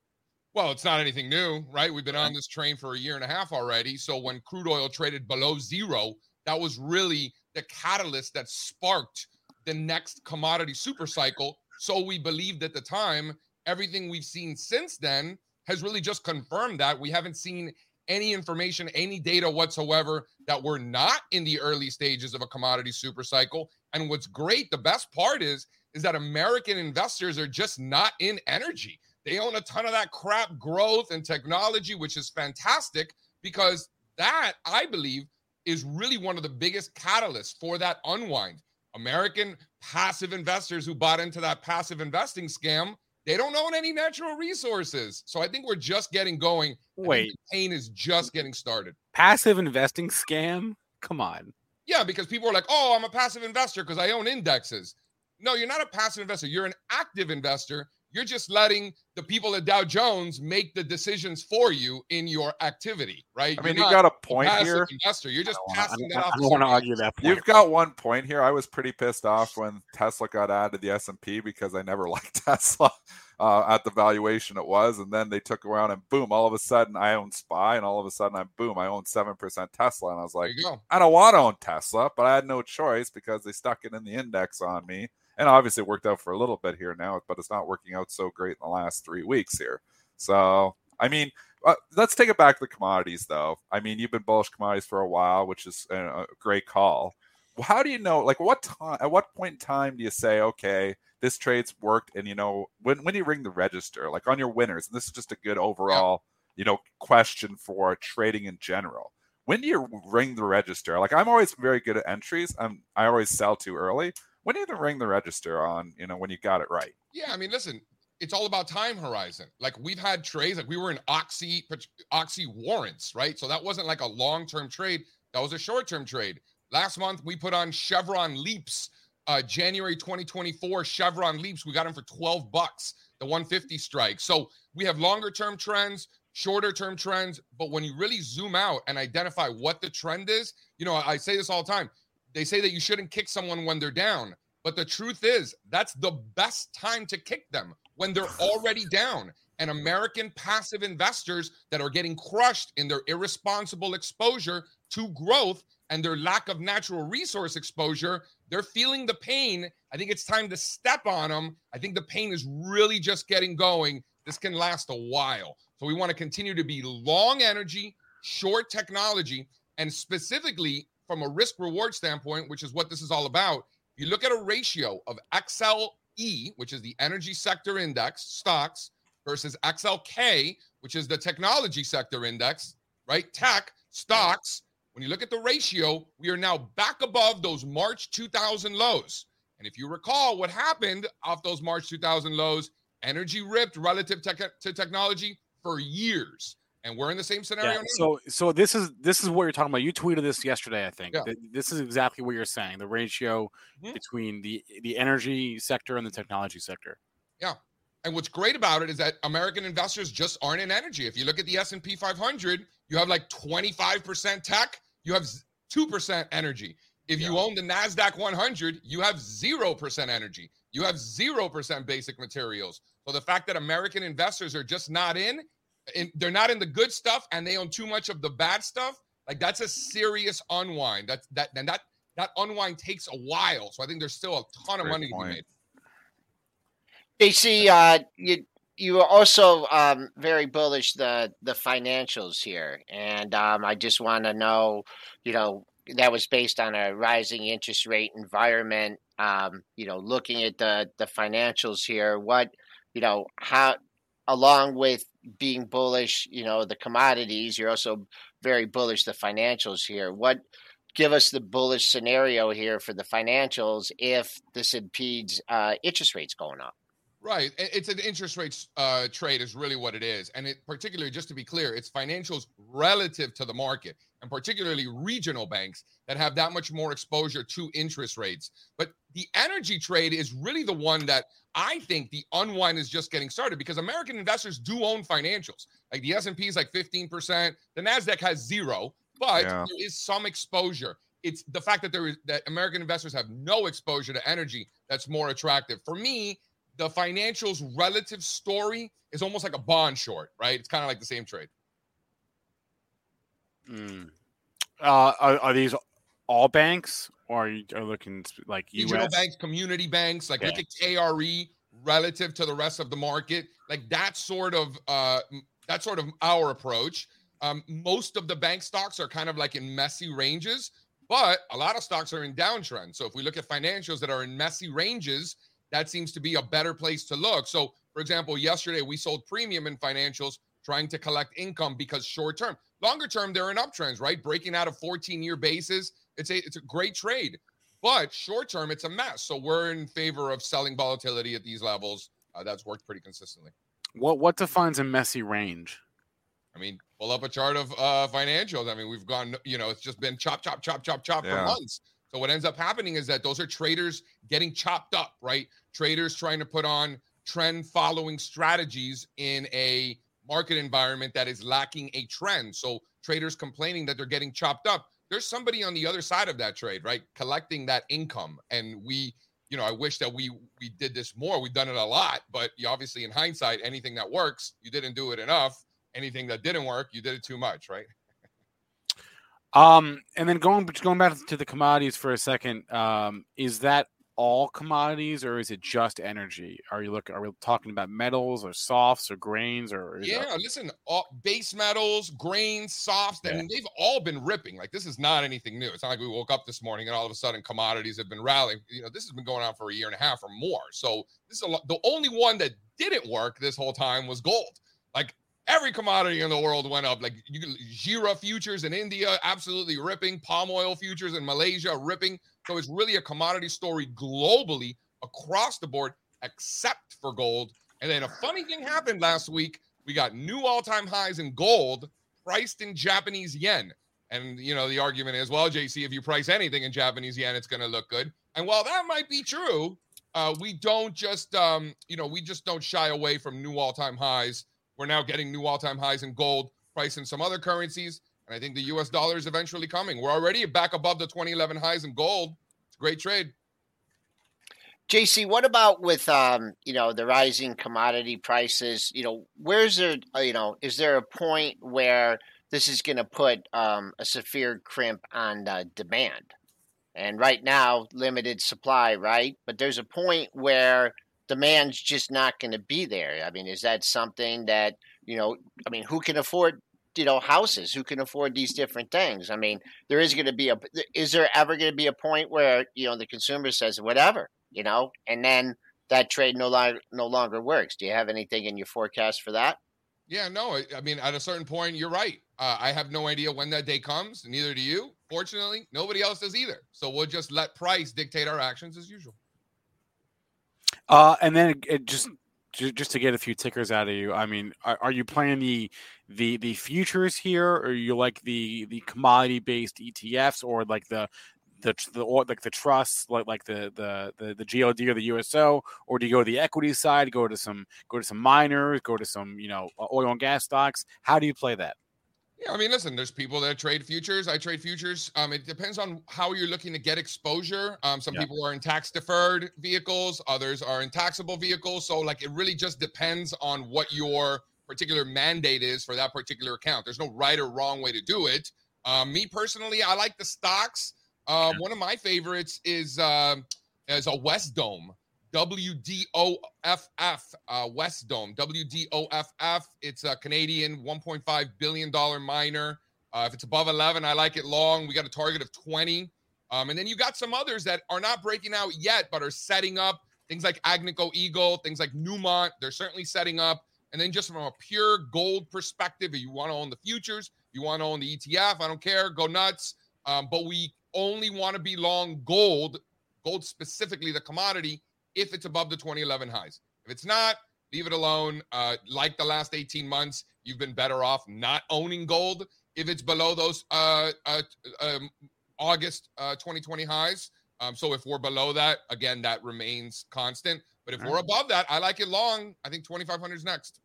Well, it's not anything new, right? We've been on this train for a year and a half already. So when crude oil traded below zero, that was really the catalyst that sparked the next commodity super cycle. So we believed at the time. Everything we've seen since then has really just confirmed that. We haven't seen any information, any data whatsoever that we're not in the early stages of a commodity super cycle. And what's great, the best part is, is that American investors are just not in energy. They own a ton of that crap, growth and technology, which is fantastic, because that, I believe, is really one of the biggest catalysts for that unwind. American passive investors who bought into that passive investing scam, they don't own any natural resources. So I think we're just getting going. Wait. The pain is just getting started. Passive investing scam? Come on. Yeah, because people are like, oh, I'm a passive investor because I own indexes. No, you're not a passive investor. You're an active investor. You're just letting the people at Dow Jones make the decisions for you. In your activity, right? I mean, you're you got a point a here. Investor. You're just passing that off. I don't want to argue that point. You've got one point here. I was pretty pissed off when Tesla got added to the S and P because I never liked Tesla uh, at the valuation it was. And then they took around and boom, all of a sudden I own S P Y, and all of a sudden I'm boom, I own seven percent Tesla. And I was like, I don't want to own Tesla, but I had no choice because they stuck it in the index on me. And obviously it worked out for a little bit here now, but it's not working out so great in the last three weeks here. So, I mean, uh, let's take it back to the commodities, though. I mean, you've been bullish commodities for a while, which is a great call. How do you know, like, what time, at what point in time do you say, okay, this trade's worked, and, you know, when, when do you ring the register, like on your winners? And this is just a good overall, you know, question for trading in general. When do you ring the register? Like, I'm always very good at entries. I'm, I always sell too early. When do you even ring the register on, you know, when you got it right? Yeah, I mean, listen, it's all about time horizon. Like, we've had trades, like we were in Oxy, Oxy warrants, right? So that wasn't like a long-term trade. That was a short-term trade. Last month, we put on Chevron Leaps, uh, January twenty twenty-four Chevron Leaps. We got them for twelve bucks, the one fifty strike. So we have longer-term trends, shorter-term trends. But when you really zoom out and identify what the trend is, you know, I say this all the time. They say that you shouldn't kick someone when they're down. But the truth is, that's the best time to kick them, when they're already down. And American passive investors that are getting crushed in their irresponsible exposure to growth and their lack of natural resource exposure, they're feeling the pain. I think it's time to step on them. I think the pain is really just getting going. This can last a while. So we want to continue to be long energy, short technology, and specifically from a risk-reward standpoint, which is what this is all about. You look at a ratio of X L E, which is the energy sector index, stocks, versus X L K, which is the technology sector index, right? Tech, stocks. When you look at the ratio, we are now back above those March two thousand lows. And if you recall what happened off those March two thousand lows, energy ripped relative tech- to technology for years. And we're in the same scenario. Yeah, so, so this is this is what you're talking about. You tweeted this yesterday, I think. Yeah. This is exactly what you're saying. The ratio mm-hmm. between the the energy sector and the technology sector. Yeah, and what's great about it is that American investors just aren't in energy. If you look at the S and P five hundred, you have like twenty-five percent tech, you have two percent energy. If yeah. you own the NASDAQ one hundred, you have zero percent energy. You have zero percent basic materials. So the fact that American investors are just not in. In, they're not in the good stuff, and they own too much of the bad stuff. Like, that's a serious unwind. That's that, and that that unwind takes a while. So I think there's still a ton of money to be made. B C, uh, you you are also um, very bullish the the financials here, and um, I just want to know, you know, that was based on a rising interest rate environment. Um, you know, looking at the the financials here, what you know how. Along with being bullish, you know, the commodities, you're also very bullish the financials here. What give us the bullish scenario here for the financials if this impedes uh, interest rates going up? Right. It's an interest rates uh, trade is really what it is. And it particularly, just to be clear, it's financials relative to the market, and particularly regional banks that have that much more exposure to interest rates. But the energy trade is really the one that I think the unwind is just getting started, because American investors do own financials. Like the S and P is like fifteen percent. The NASDAQ has zero, but yeah. there is some exposure. It's the fact that there is that American investors have no exposure to energy that's more attractive. For me, the financials relative story is almost like a bond short, right? It's kind of like the same trade. Mm. Uh, are, are these all banks, or are you are looking like U S? Regional banks, community banks, like yeah. look at A R E relative to the rest of the market, like that sort of uh, that sort of our approach. Um, most of the bank stocks are kind of like in messy ranges, but a lot of stocks are in downtrend. So if we look at financials that are in messy ranges, that seems to be a better place to look. So for example, yesterday we sold premium in financials, trying to collect income because short term, longer term, they're in uptrends, right? Breaking out of fourteen year bases. It's a, it's a great trade, but short term it's a mess. So we're in favor of selling volatility at these levels. Uh, that's worked pretty consistently. What, what defines a messy range? I mean, pull up a chart of uh, financials. I mean, we've gone, you know, it's just been chop, chop, chop, chop, chop yeah. for months. So what ends up happening is that those are traders getting chopped up, right? Traders trying to put on trend following strategies in a market environment that is lacking a trend. So traders complaining that they're getting chopped up. There's somebody on the other side of that trade, right? Collecting that income. And we, you know, I wish that we we did this more. We've done it a lot, but you obviously in hindsight, anything that works, you didn't do it enough. Anything that didn't work, you did it too much, right? um, and then going going back to the commodities for a second, um, is that all commodities or is it just energy? Are you looking? Are we talking about metals or softs or grains or? Yeah, that- listen, all, base metals, grains, softs, yeah. and they've all been ripping. Like this is not anything new. It's not like we woke up this morning and all of a sudden commodities have been rallying. You know, this has been going on for a year and a half or more. So this is a lot. The only one that didn't work this whole time was gold. Like. Every commodity in the world went up. Like you, Jira futures in India, absolutely ripping. Palm oil futures in Malaysia, ripping. So it's really a commodity story globally across the board, except for gold. And then a funny thing happened last week. We got new all-time highs in gold, priced in Japanese yen. And, you know, the argument is, well, J C, if you price anything in Japanese yen, it's going to look good. And while that might be true, uh, we don't just, um, you know, we just don't shy away from new all-time highs. We're now getting new all-time highs in gold, price in some other currencies, and I think the U S dollar is eventually coming. We're already back above the twenty eleven highs in gold. It's a great trade. J C, what about with um, you know, the rising commodity prices? You know, where's there? You know, is there a point where this is going to put um, a severe crimp on uh, demand? And right now, limited supply, right? But there's a point where demand's just not going to be there. I mean, is that something that, you know, I mean, who can afford, you know, houses? Who can afford these different things? I mean, there is going to be a, is there ever going to be a point where, you know, the consumer says whatever, you know, and then that trade no longer, no longer works? Do you have anything in your forecast for that? Yeah, no, I mean, at a certain point, you're right. Uh, I have no idea when that day comes. Neither do you. Fortunately, nobody else does either. So we'll just let price dictate our actions as usual. Uh, and then it, it just just to get a few tickers out of you. I mean, are, are you playing the the the futures here, or are you like the, the commodity based E T Fs, or like the the the or like the trusts, like like the, the, the, the G L D or the U S O, or do you go to the equity side, go to some go to some miners, go to some you know oil and gas stocks? How do you play that? Yeah, I mean, listen, there's people that trade futures. I trade futures. Um, it depends on how you're looking to get exposure. Um, some yeah. people are in tax-deferred vehicles. Others are in taxable vehicles. So, like, it really just depends on what your particular mandate is for that particular account. There's no right or wrong way to do it. Um, me, personally, I like the stocks. Uh, yeah. One of my favorites is, uh, is a West Dome, W D O F F, uh, West Dome, W D O F F. It's a Canadian one point five billion dollars miner. Uh, if it's above eleven, I like it long. We got a target of twenty. Um, and then you got some others that are not breaking out yet, but are setting up, things like Agnico Eagle, things like Newmont. They're certainly setting up. And then just from a pure gold perspective, if you want to own the futures, you want to own the E T F, I don't care, go nuts. Um, but we only want to be long gold, gold specifically the commodity, if it's above the twenty eleven highs. If it's not, leave it alone. Uh, like the last eighteen months, you've been better off not owning gold. If it's below those uh, uh, um, August uh, twenty twenty highs, um, so if we're below that, again, that remains constant. But if All we're right. above that, I like it long. I think twenty-five hundred is next.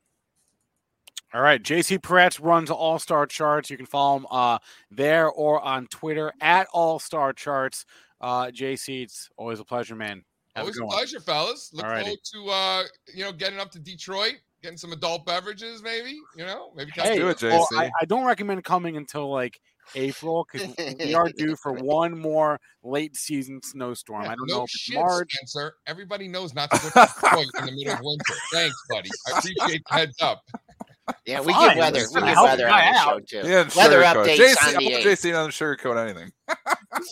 All right, J C Peretz runs All Star Charts. You can follow him uh, there or on Twitter at All Star Charts. Uh, J C, it's always a pleasure, man. Have Always a pleasure, fellas. Look Alrighty. forward to uh, you know getting up to Detroit, getting some adult beverages, maybe. You know, maybe. Hey, do it, J C. Well, I, I don't recommend coming until like April, because we are due for one more late season snowstorm. Yeah, I don't no know if it's shit, March. Spencer. Everybody knows not to go to Detroit in the middle of winter. Thanks, buddy. I appreciate the heads up. Yeah, we Fine. Get weather. It's we get weather on the show, too. Yeah, weather updates J C, on the J C doesn't sugarcoat anything.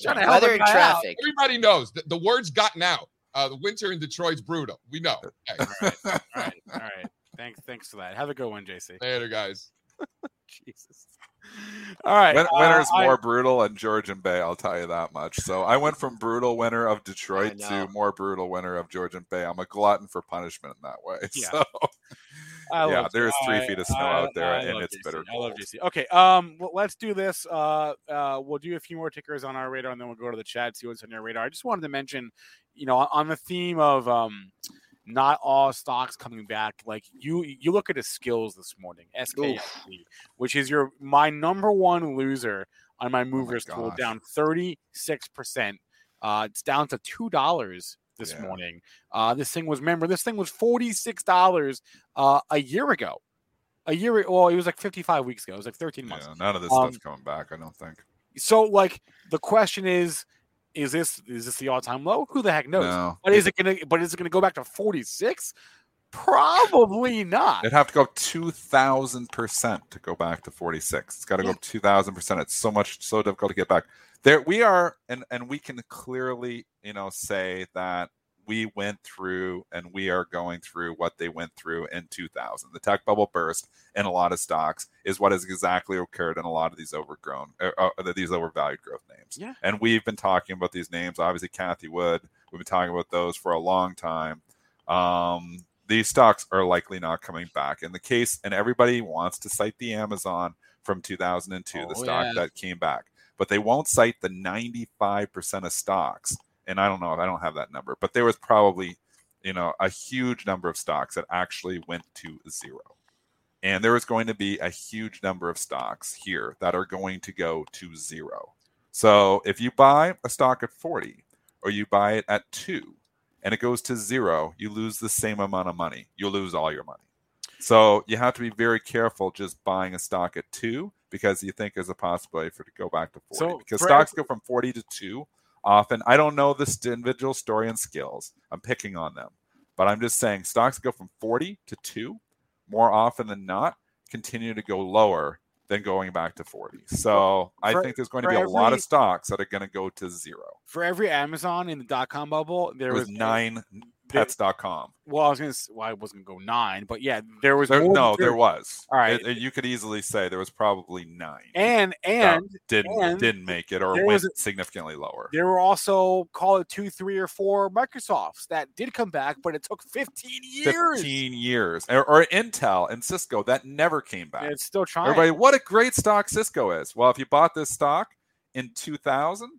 Weather and traffic. Out. Everybody knows. The, the word's gotten out. Uh, the winter in Detroit's brutal. We know. Okay. All right. All right. All right. Thanks, thanks for that. Have a good one, J C. Later, guys. Jesus. All right. Win- winter's uh, more I... brutal in Georgian Bay, I'll tell you that much. So I went from brutal winter of Detroit to more brutal winter of Georgian Bay. I'm a glutton for punishment in that way. Yeah. So yeah, there's three I, feet of snow I, out there, I, I and it's J C. Bitter. I love J C. Okay, um, well, let's do this. Uh, uh, we'll do a few more tickers on our radar, and then we'll go to the chat, see what's on your radar. I just wanted to mention, you know, on the theme of um, not all stocks coming back, like you you look at his skills this morning, S K S P, Oof. which is your my number one loser on my movers oh my tool, down thirty-six percent. Uh, it's down to two dollars this yeah. morning. Uh, this thing was, remember, this thing was forty-six dollars uh, a year ago. A year, well, it was like fifty-five weeks ago. It was like thirteen months. Yeah, none of this um, stuff's coming back, I don't think. So, like, the question is, Is this is this the all-time low? Who the heck knows? No. But is it gonna but is it gonna go back to forty-six? Probably not. It'd have to go two thousand percent to go back to forty-six. It's gotta yeah. go two thousand percent. It's so much so difficult to get back. There we are, and, and we can clearly, you know, say that we went through and we are going through what they went through in two thousand. The tech bubble burst in a lot of stocks is what has exactly occurred in a lot of these overgrown, uh, uh, these overvalued growth names. Yeah. And we've been talking about these names. Obviously, Kathy Wood, we've been talking about those for a long time. Um, these stocks are likely not coming back. In the case, and everybody wants to cite the Amazon from two thousand two, oh, the stock yeah. that came back. But they won't cite the ninety-five percent of stocks. And I don't know if I don't have that number, but there was probably, you know, a huge number of stocks that actually went to zero. And there is going to be a huge number of stocks here that are going to go to zero. So if you buy a stock at forty or you buy it at two and it goes to zero, you lose the same amount of money. You'll lose all your money. So you have to be very careful just buying a stock at two because you think there's a possibility for it to go back to forty. So because for stocks every- go from forty to two. Often, I don't know this individual story and skills. I'm picking on them. But I'm just saying stocks go from forty to two, more often than not, continue to go lower than going back to forty. So for, I think there's going to be a every, lot of stocks that are going to go to zero. For every Amazon in the dot-com bubble, there was, was nine there, pets dot com. Well, I was going to say, well, I wasn't going to go nine, but yeah, there was there, No, there was. All right. It, it, you could easily say there was probably nine. And, and. Didn't, and didn't make it or went a, significantly lower. There were also, call it two, three, or four Microsofts that did come back, but it took fifteen years. fifteen years. Or, or Intel and Cisco, that never came back. And it's still trying. Everybody, what a great stock Cisco is. Well, if you bought this stock in two thousand,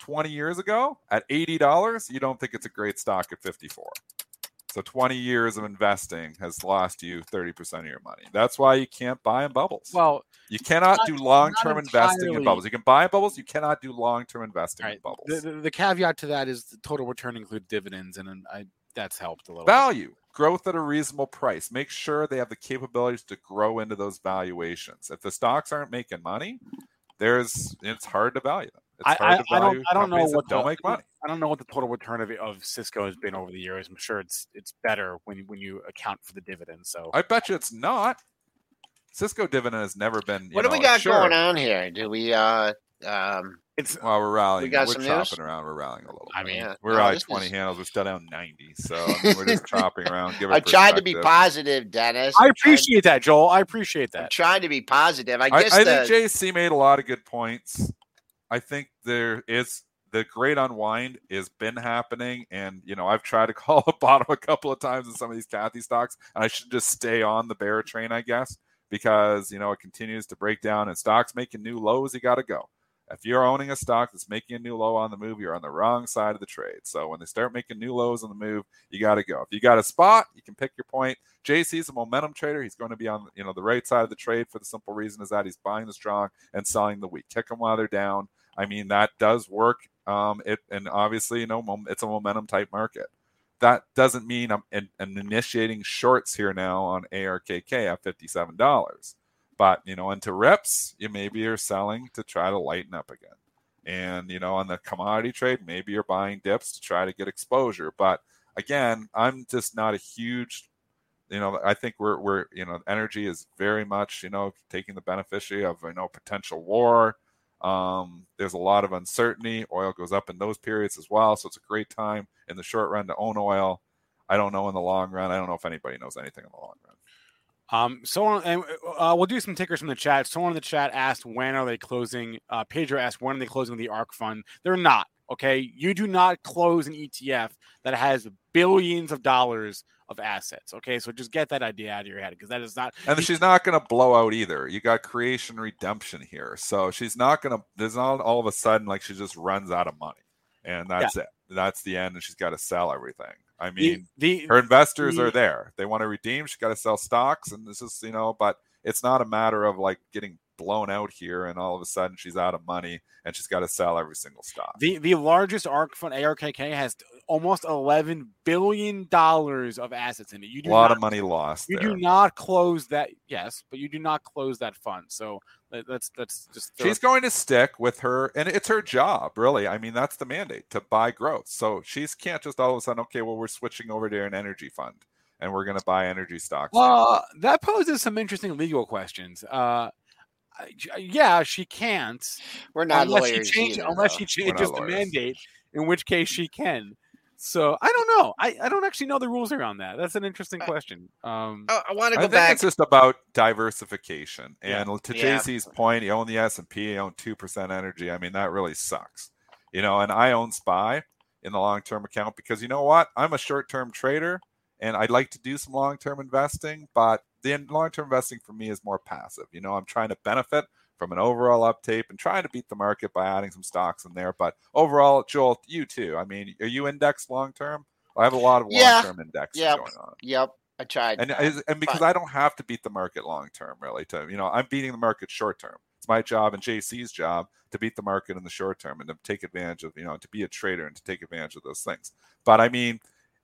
twenty years ago at eighty dollars, you don't think it's a great stock at fifty-four. So twenty years of investing has lost you thirty percent of your money. That's why you can't buy in bubbles. Well, you cannot not, do long-term investing in bubbles. You can buy in bubbles. You cannot do long-term investing right. in bubbles. The, the, the caveat to that is the total return includes dividends, and I, that's helped a little. Value. Bit. Growth at a reasonable price. Make sure they have the capabilities to grow into those valuations. If the stocks aren't making money, there's it's hard to value them. It's I, I don't. I don't know what don't the, make money. I don't know what the total return of, of Cisco has been over the years. I'm sure it's it's better when when you account for the dividend. So I bet you it's not. Cisco dividend has never been. You what know, do we got sure. going on here? Do we? Uh, um, it's well, we're rallying. We got we're some chopping news? around. We're rallying a little. I mean, yeah. we're no, rallying twenty is... handles. We're still down ninety. So I mean, we're just chopping around. Give I tried to be positive, Dennis. I I'm appreciate to... that, Joel. I appreciate that. I'm trying to be positive. I guess I, I the... think J C made a lot of good points. I think there is the great unwind has been happening. And, you know, I've tried to call the bottom a couple of times in some of these Kathy stocks. And I should just stay on the bear train, I guess, because, you know, it continues to break down and stocks making new lows. You got to go. If you're owning a stock that's making a new low on the move, you're on the wrong side of the trade. So when they start making new lows on the move, you got to go. If you got a spot, you can pick your point. J C's a momentum trader. He's going to be on, you know, the right side of the trade for the simple reason is that he's buying the strong and selling the weak. Kick them while they're down. I mean, that does work. Um, it and obviously, you know, mom, it's a momentum type market. That doesn't mean I'm, in, I'm initiating shorts here now on A R K K at fifty-seven dollars. But, you know, into reps, you maybe you're selling to try to lighten up again. And, you know, on the commodity trade, maybe you're buying dips to try to get exposure. But again, I'm just not a huge, you know, I think we're, we're, you know, energy is very much, you know, taking the beneficiary of, you know, potential war. Um, there's a lot of uncertainty. Oil goes up in those periods as well. So it's a great time in the short run to own oil. I don't know in the long run. I don't know if anybody knows anything in the long run. Um, so on, uh, we'll do some tickers from the chat. Someone in the chat asked, when are they closing? Uh, Pedro asked, when are they closing the ARK fund? They're not. Okay. You do not close an E T F that has billions of dollars of assets. Okay. So just get that idea out of your head, because that is not, and she's not going to blow out either. You got creation redemption here. So she's not going to, there's not all of a sudden, like, she just runs out of money and that's yeah. it. That's the end. And she's got to sell everything. I mean, the, the, her investors the, are there. They want to redeem. She's got to sell stocks. And this is, you know, but it's not a matter of like getting blown out here and all of a sudden she's out of money and she's got to sell every single stock. The the largest ARK fund, A R K K, has almost eleven billion dollars of assets in it. You do a lot not, of money lost. You there. do not close that. Yes, but you do not close that fund. So that's, that's just. She's going to stick with her, and it's her job, really. I mean, that's the mandate, to buy growth. So she can't just all of a sudden, okay, well, we're switching over to an energy fund and we're going to buy energy stocks. Well, that poses some interesting legal questions. Uh, Yeah, she can't. We're not unless lawyers. She changes, either, unless she changes the mandate, in which case she can. So I don't know. I, I don't actually know the rules around that. That's an interesting uh, question. Um, I, I want to go I back. Think it's just about diversification. Yeah. And to yeah. J C's point, you own the S and P, you own two percent energy. I mean, that really sucks. You know, and I own S P Y in the long-term account because, you know what? I'm a short-term trader, and I'd like to do some long-term investing, but the long-term investing for me is more passive. You know, I'm trying to benefit from an overall uptake and trying to beat the market by adding some stocks in there. But overall, Joel, you too. I mean, are you indexed long-term? I have a lot of yeah. long-term indexing yep. going on. Yep, I tried. And, uh, and because fun. I don't have to beat the market long-term, really. To you know, I'm beating the market short-term. It's my job and J C's job to beat the market in the short-term and to take advantage of, you know, to be a trader and to take advantage of those things. But I mean,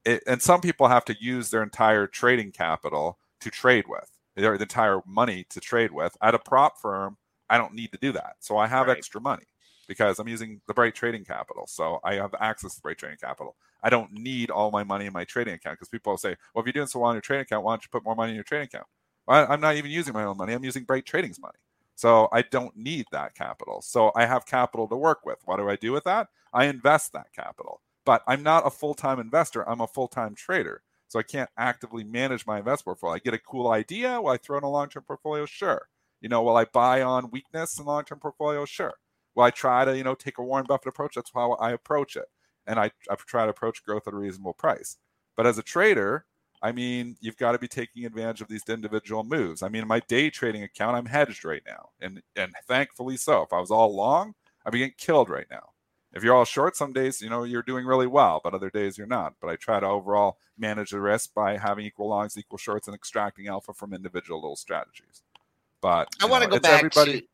it, and some people have to use their entire trading capital to trade with, their entire money to trade with. At a prop firm, I don't need to do that. So I have right. extra money because I'm using the Bright Trading Capital. So I have access to Bright Trading Capital. I don't need all my money in my trading account, because people will say, well, if you're doing so well in your trading account, why don't you put more money in your trading account? Well, I'm not even using my own money. I'm using Bright Trading's money. So I don't need that capital. So I have capital to work with. What do I do with that? I invest that capital. But I'm not a full-time investor. I'm a full-time trader. So I can't actively manage my investment portfolio. I get a cool idea. Will I throw in a long-term portfolio? Sure. You know, will I buy on weakness in long-term portfolio? Sure. Will I try to, you know, take a Warren Buffett approach? That's how I approach it. And I, I try to approach growth at a reasonable price. But as a trader, I mean, you've got to be taking advantage of these individual moves. I mean, in my day trading account, I'm hedged right now. And, and thankfully so. If I was all long, I'd be getting killed right now. If you're all short, some days, you know, you're doing really well, but other days you're not. But I try to overall manage the risk by having equal longs, equal shorts, and extracting alpha from individual little strategies. But I want to go back everybody... to,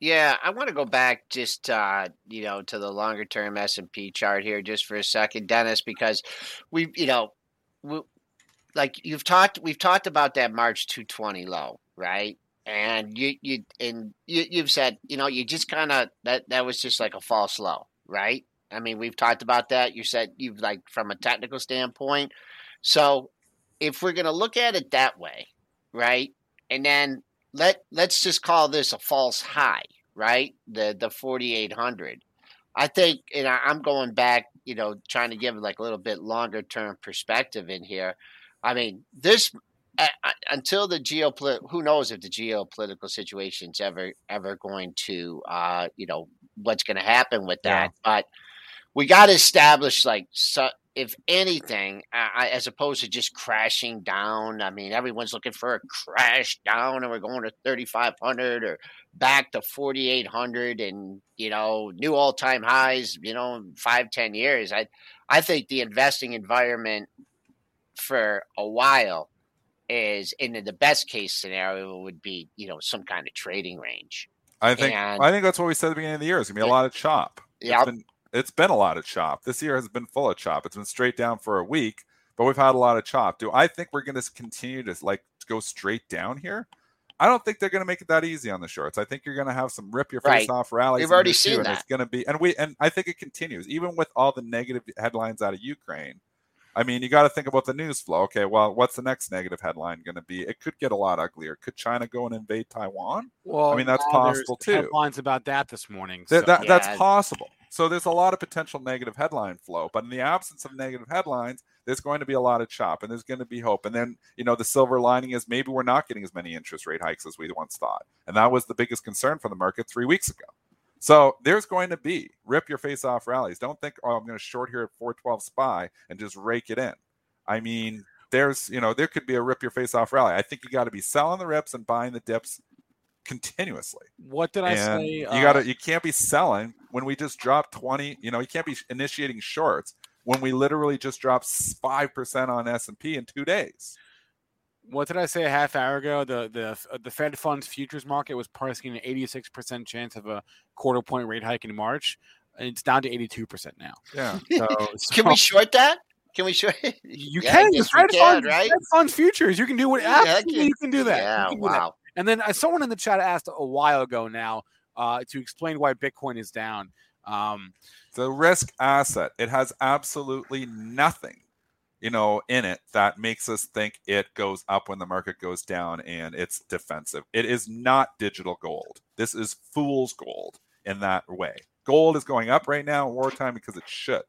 yeah, I want to go back just, uh, you know, to the longer term S and P chart here just for a second, Dennis, because we, you know, we, like you've talked, we've talked about that March two twenty low, right? And you, you, and you, you've said, you know, you just kind of, that, that was just like a false low. Right? I mean, we've talked about that. You said you've like from a technical standpoint. So if we're going to look at it that way, right? And then let, let's just call this a false high, right? The, the forty-eight hundred, I think, and I, I'm going back, you know, trying to give like a little bit longer term perspective in here. I mean, this uh, until the geopolitical, who knows if the geopolitical situation's ever, ever going to, uh, you know, what's going to happen with that. Yeah. But we got to establish, like, so if anything, I, as opposed to just crashing down, I mean, everyone's looking for a crash down and we're going to thirty-five hundred or back to forty-eight hundred and, you know, new all-time highs, you know, in five, ten years. I, I think the investing environment for a while is, in the best case scenario, would be, you know, some kind of trading range. I think and, I think that's what we said at the beginning of the year. It's going to be a lot of chop. Yeah, it's been, it's been a lot of chop. This year has been full of chop. It's been straight down for a week, but we've had a lot of chop. Do I think we're going to continue to like go straight down here? I don't think they're going to make it that easy on the shorts. I think you're going to have some rip your face right. off rallies. We've already seen that. It's going to be, and we, and I think it continues even with all the negative headlines out of Ukraine. I mean, you got to think about the news flow. Okay, well, what's the next negative headline going to be? It could get a lot uglier. Could China go and invade Taiwan? Well, I mean, that's possible too. Headlines about that this morning. So. That, that, yeah. That's possible. So there's a lot of potential negative headline flow, but in the absence of negative headlines, there's going to be a lot of chop and there's going to be hope. And then, you know, the silver lining is maybe we're not getting as many interest rate hikes as we once thought. And that was the biggest concern for the market three weeks ago. So there's going to be rip your face off rallies. Don't think, oh, I'm going to short here at four twelve S P Y and just rake it in. I mean, there's, you know, there could be a rip your face off rally. I think you got to be selling the rips and buying the dips continuously. What did I and say? You gotta, uh, you can't be selling when we just dropped twenty. You know, you can't be initiating shorts when we literally just dropped five percent on S and P in two days. What did I say a half hour ago? The the the Fed funds futures market was pricing an eighty-six percent chance of a quarter point rate hike in March, and it's down to eighty-two percent now. Yeah, so, can so, we short that? Can we short? You yeah, can. The Fed funds, right? Fed funds futures. You can do whatever yeah, you can do that. Yeah, do wow. That. And then someone in the chat asked a while ago now uh, to explain why Bitcoin is down. Um, the risk asset, it has absolutely nothing, you know, in it that makes us think it goes up when the market goes down, and it's defensive. It is not digital gold. This is fool's gold in that way. Gold is going up right now in wartime because it should.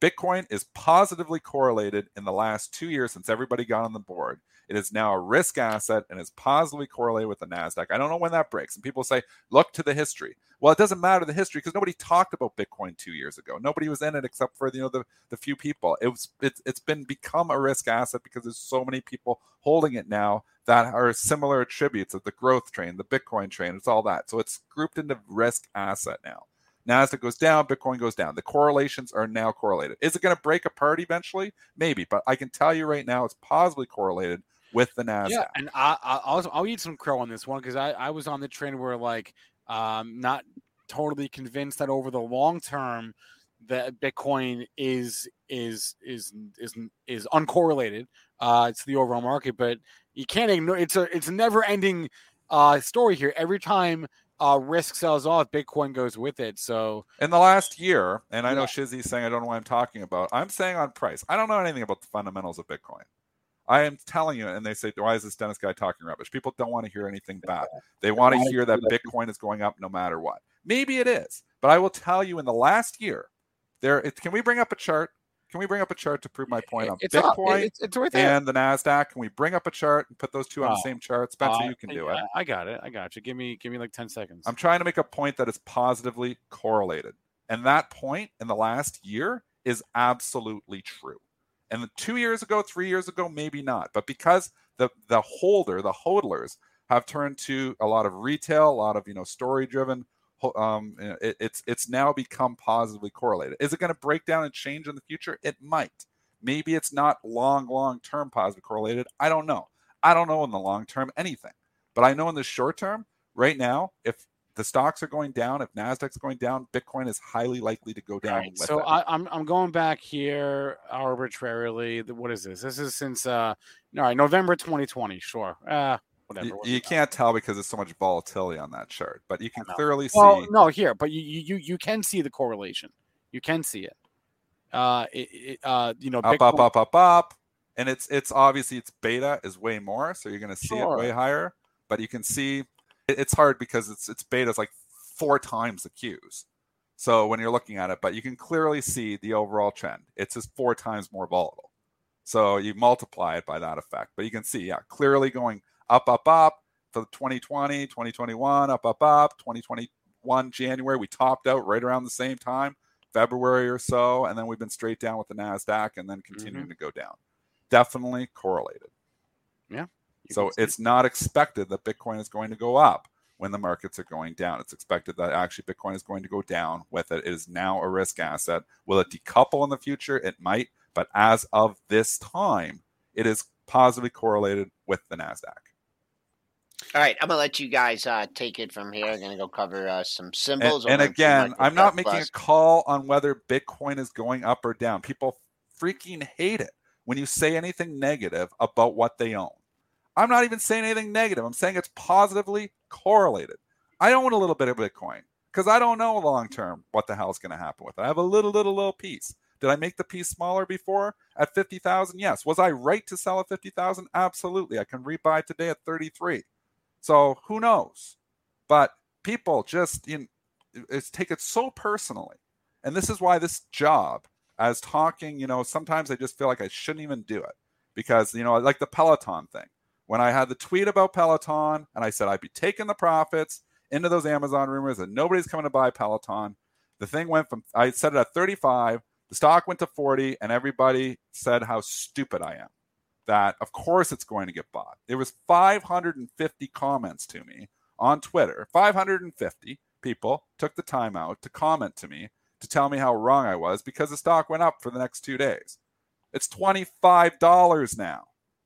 Bitcoin is positively correlated in the last two years since everybody got on the board. It is now a risk asset and is positively correlated with the NASDAQ. I don't know when that breaks. And people say, look to the history. Well, it doesn't matter the history because nobody talked about Bitcoin two years ago. Nobody was in it except for, you know, the, the few people. It was, it's, it's been become a risk asset because there's so many people holding it now that are similar attributes of the growth train, the Bitcoin train. It's all that. So it's grouped into risk asset now. NASDAQ goes down, Bitcoin goes down. The correlations are now correlated. Is it going to break apart eventually? Maybe, but I can tell you right now it's positively correlated with the NASDAQ. Yeah, and I, I, I'll, I'll eat some crow on this one because I, I was on the train where, like, um, not totally convinced that over the long term that Bitcoin is is is is is uncorrelated uh, to the overall market. But you can't ignore it's a it's a never ending uh, story here. Every time uh, risk sells off, Bitcoin goes with it. So in the last year, and I know yeah. Shizzy's saying I don't know what I'm talking about. I'm saying on price, I don't know anything about the fundamentals of Bitcoin. I am telling you, and they say, why is this Dennis guy talking rubbish? People don't want to hear anything bad. They want to hear that Bitcoin is going up no matter what. Maybe it is, but I will tell you in the last year, there. It, can we bring up a chart? Can we bring up a chart to prove my point on it's Bitcoin it's, it's right there. And the NASDAQ? Can we bring up a chart and put those two on oh. the same chart? Spencer, uh, you can do I, it. I got it. I got you. Give me, give me like ten seconds. I'm trying to make a point that is positively correlated. And that point in the last year is absolutely true. And two years ago, three years ago, maybe not. But because the the holder, the hodlers, have turned to a lot of retail, a lot of, you know, story-driven, um, it, it's it's now become positively correlated. Is it going to break down and change in the future? It might. Maybe it's not long, long-term positively correlated. I don't know. I don't know in the long-term anything. But I know in the short-term, right now, if the stocks are going down, if NASDAQ's going down, Bitcoin is highly likely to go down. Right. So I, I'm I'm going back here arbitrarily. What is this? This is since uh, all right, November twenty twenty. Sure, uh, whatever. You, you can't tell because there's so much volatility on that chart, but you can clearly well, see. No, here, but you you you can see the correlation. You can see it. Uh, it, it uh, you know, up, Bitcoin... up, up, up, up, and it's it's obviously its beta is way more, so you're going to see sure. it way higher. But you can see. It's hard because it's it's beta is like four times the Qs. So when you're looking at it, but you can clearly see the overall trend. It's just four times more volatile. So you multiply it by that effect. But you can see, yeah, clearly going up, up, up for twenty twenty, twenty twenty-one, up, up, up, twenty twenty-one, January. We topped out right around the same time, February or so. And then we've been straight down with the NASDAQ and then continuing mm-hmm. to go down. Definitely correlated. Yeah. So it's not expected that Bitcoin is going to go up when the markets are going down. It's expected that actually Bitcoin is going to go down with it. It is now a risk asset. Will it decouple in the future? It might. But as of this time, it is positively correlated with the NASDAQ. All right. I'm going to let you guys uh, take it from here. I'm going to go cover uh, some symbols. And, and again, I'm not making a call on whether Bitcoin is going up or down. People freaking hate it when you say anything negative about what they own. I'm not even saying anything negative. I'm saying it's positively correlated. I own a little bit of Bitcoin because I don't know long-term what the hell is going to happen with it. I have a little, little, little piece. Did I make the piece smaller before at fifty thousand? Yes. Was I right to sell at fifty thousand? Absolutely. I can rebuy today at thirty-three. So who knows? But people just in, it's, take it so personally. And this is why this job as talking, you know, sometimes I just feel like I shouldn't even do it because, you know, I like the Peloton thing. When I had the tweet about Peloton and I said I'd be taking the profits into those Amazon rumors that nobody's coming to buy Peloton, the thing went from, I said it at thirty-five. The stock went to forty, and everybody said how stupid I am, that of course it's going to get bought. There was five hundred fifty comments to me on Twitter. five hundred fifty people took the time out to comment to me to tell me how wrong I was because the stock went up for the next two days. It's twenty-five dollars now.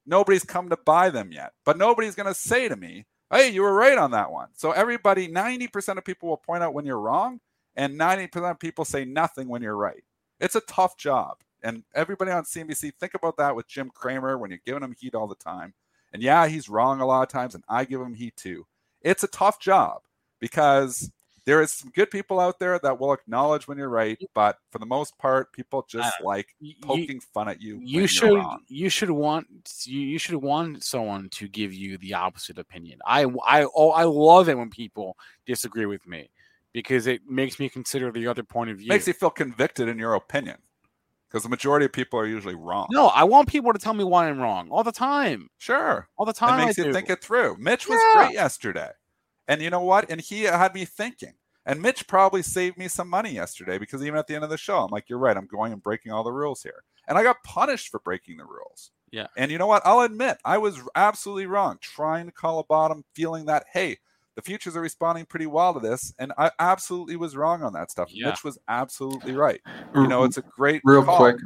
Nobody's come to buy them yet, but nobody's going to say to me, hey, you were right on that one. So everybody, ninety percent of people will point out when you're wrong, and ninety percent of people say nothing when you're right. It's a tough job. And everybody on C N B C, think about that with Jim Cramer when you're giving him heat all the time. And yeah, he's wrong a lot of times, and I give him heat too. It's a tough job because there is some good people out there that will acknowledge when you're right. But for the most part, people just uh, like poking you, fun at you. You should you should want you, you should want someone to give you the opposite opinion. I I oh, I love it when people disagree with me, because it makes me consider the other point of view. Makes you feel convicted in your opinion, because the majority of people are usually wrong. No, I want people to tell me why I'm wrong all the time. Sure. All the time. It makes I you do. think it through. Mitch yeah. was great yesterday. And you know what? And he had me thinking. And Mitch probably saved me some money yesterday, because even at the end of the show, I'm like, you're right. I'm going and breaking all the rules here. And I got punished for breaking the rules. Yeah. And you know what? I'll admit, I was absolutely wrong trying to call a bottom, feeling that, hey, the futures are responding pretty well to this, and I absolutely was wrong on that stuff. Yeah. Mitch was absolutely right. You know, it's a great Real call. quick,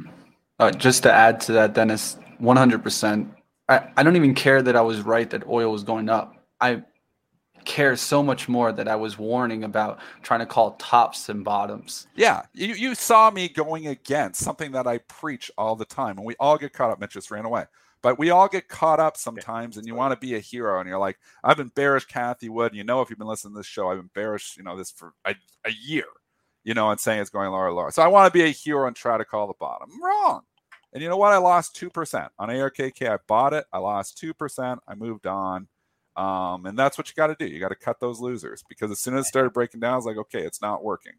uh, just to add to that, Dennis, one hundred percent. I, I don't even care that I was right that oil was going up. I care so much more that I was warning about trying to call tops and bottoms. Yeah, you, you saw me going against something that I preach all the time, and we all get caught up. Mitch just ran away. But we all get caught up sometimes, and you want to be a hero, and you're like, I've been bearish Kathy Wood. You know, if you've been listening to this show, I've been bearish, you know, this for a, a year, you know, and saying it's going lower, lower. So I want to be a hero and try to call the bottom. I'm wrong. And you know what? I lost two percent on A R K K. I bought it. I lost two percent. I moved on. Um, and that's what you got to do. You got to cut those losers, because as soon as it started breaking down, I was like, okay, it's not working.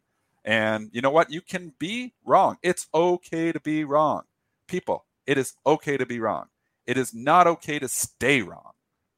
And you know what? You can be wrong. It's okay to be wrong. People, it is okay to be wrong. It is not okay to stay wrong.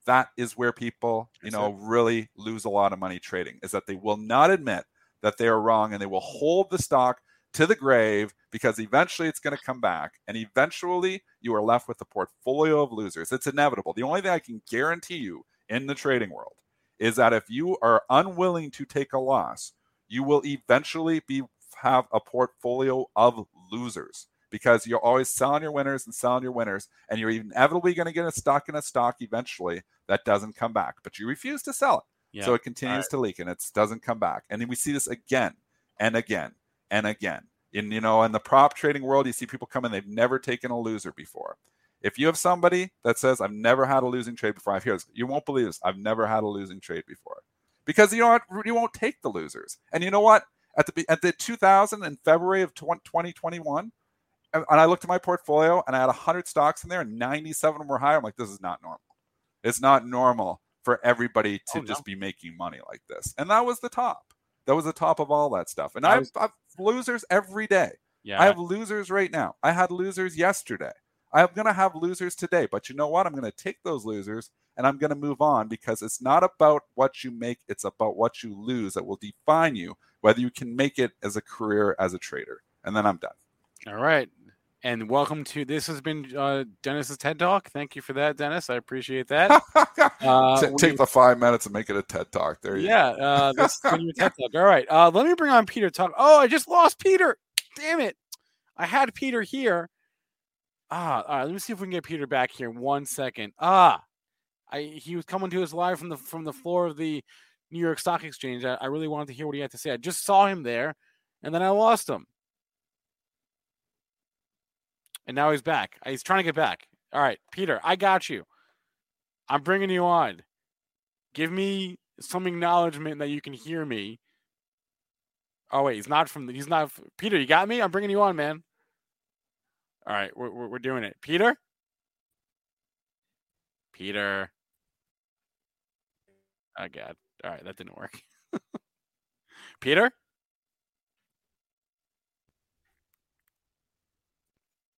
That is where people, you know, really lose a lot of money trading, is that they will not admit that they are wrong, and they will hold the stock to the grave, because eventually it's going to come back, and eventually you are left with a portfolio of losers. It's inevitable. The only thing I can guarantee you in the trading world is that if you are unwilling to take a loss, you will eventually be have a portfolio of losers. Because you're always selling your winners and selling your winners, and you're inevitably going to get a stock in a stock eventually that doesn't come back. But you refuse to sell it. Yeah. So it continues right. to leak, and it doesn't come back. And then we see this again and again and again. And, you know, in the prop trading world, you see people come in, they've never taken a loser before. If you have somebody that says, I've never had a losing trade before, I've heard this, you won't believe this, I've never had a losing trade before. Because you don't, you won't take the losers. And you know what? At the at the two thousand in February of twenty twenty-one, and I looked at my portfolio, and I had one hundred stocks in there, and ninety-seven of them were higher. I'm like, this is not normal. It's not normal for everybody to oh, no. just be making money like this. And that was the top. That was the top of all that stuff. And I have was... losers every day. Yeah. I have losers right now. I had losers yesterday. I'm going to have losers today. But you know what? I'm going to take those losers, and I'm going to move on, because it's not about what you make. It's about what you lose that will define you, whether you can make it as a career as a trader. And then I'm done. All right. And welcome to, this has been uh, Dennis's TED Talk. Thank you for that, Dennis. I appreciate that. Uh, T- take we, the five minutes and make it a TED Talk. There you yeah, go. Yeah, uh, this has been your TED Talk. All right. Uh, let me bring on Peter. Talk. Oh, I just lost Peter. Damn it. I had Peter here. Ah, all right. Let me see if we can get Peter back here. One second. Ah, I he was coming to us live from the from the floor of the New York Stock Exchange. I, I really wanted to hear what he had to say. I just saw him there, and then I lost him. And now he's back. He's trying to get back. All right, Peter, I got you. I'm bringing you on. Give me some acknowledgement that you can hear me. Oh wait, he's not from. The, he's not Peter. You got me. I'm bringing you on, man. All right, we're we're, we're doing it, Peter. Peter. Oh God. All right, that didn't work. Peter.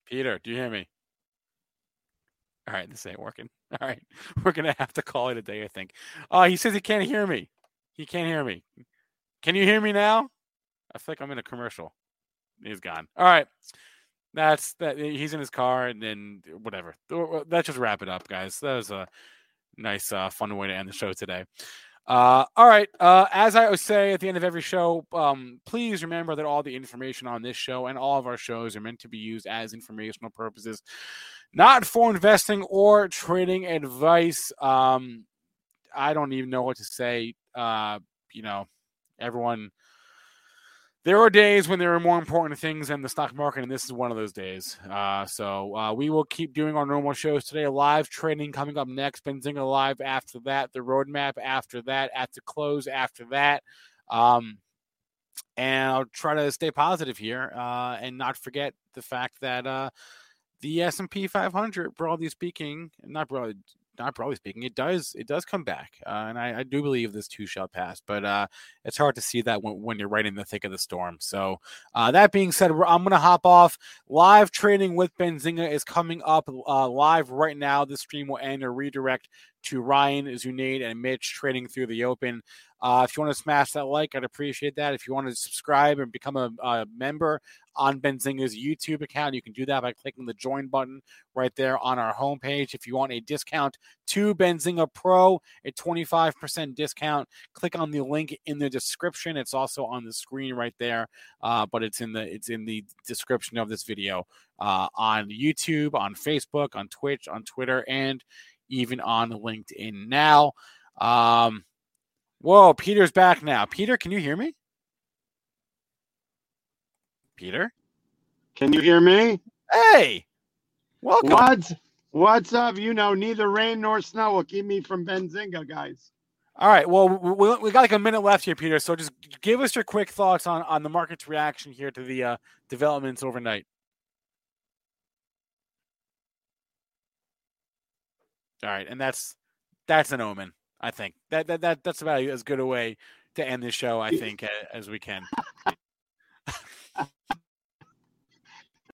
Peter, do you hear me? All right, this ain't working. All right, we're going to have to call it a day, I think. Oh, he says he can't hear me. He can't hear me. Can you hear me now? I feel like I'm in a commercial. He's gone. All right. That's that. He's in his car and then whatever. Let's just wrap it up, guys. That was a nice, uh, fun way to end the show today. Uh, all right. Uh, as I say at the end of every show, um, please remember that all the information on this show and all of our shows are meant to be used as informational purposes, not for investing or trading advice. Um, I don't even know what to say. Uh, you know, everyone, there are days when there are more important things in the stock market, and this is one of those days. Uh, so uh, we will keep doing our normal shows today. Live trading coming up next. Benzinga Live after that. The roadmap after that. At the close after that. Um, and I'll try to stay positive here uh, and not forget the fact that uh, the S and P five hundred, broadly speaking, not broadly, not broadly speaking, it does it does come back. Uh, and I, I do believe this too shall pass, but uh, it's hard to see that when, when you're right in the thick of the storm. So uh, that being said, I'm going to hop off. Live trading with Benzinga is coming up uh, live right now. This stream will end or redirect to Ryan, Zunaid, and Mitch trading through the open. Uh, if you want to smash that like, I'd appreciate that. If you want to subscribe and become a, a member on Benzinga's YouTube account, you can do that by clicking the join button right there on our homepage. If you want a discount to Benzinga Pro, a twenty-five percent discount, click on the link in the description. It's also on the screen right there, uh, but it's in the it's in the description of this video uh, on YouTube, on Facebook, on Twitch, on Twitter, and even on LinkedIn now. Um, Whoa, Peter's back now. Peter, can you hear me? Peter? Can you hear me? Hey! Welcome. What's, what's up? You know, neither rain nor snow will keep me from Benzinga, guys. All right. Well, we, we got like a minute left here, Peter. So just give us your quick thoughts on, on the market's reaction here to the uh, developments overnight. All right. And that's that's an omen. I think that, that that that's about as good a way to end this show, I think, as we can.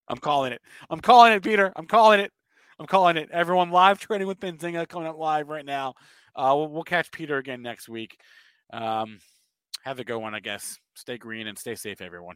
I'm calling it. I'm calling it, Peter. I'm calling it. I'm calling it. Everyone, live trading with Benzinga coming up live right now. Uh, we'll, we'll catch Peter again next week. Um, have a good one, I guess. Stay green and stay safe, everyone.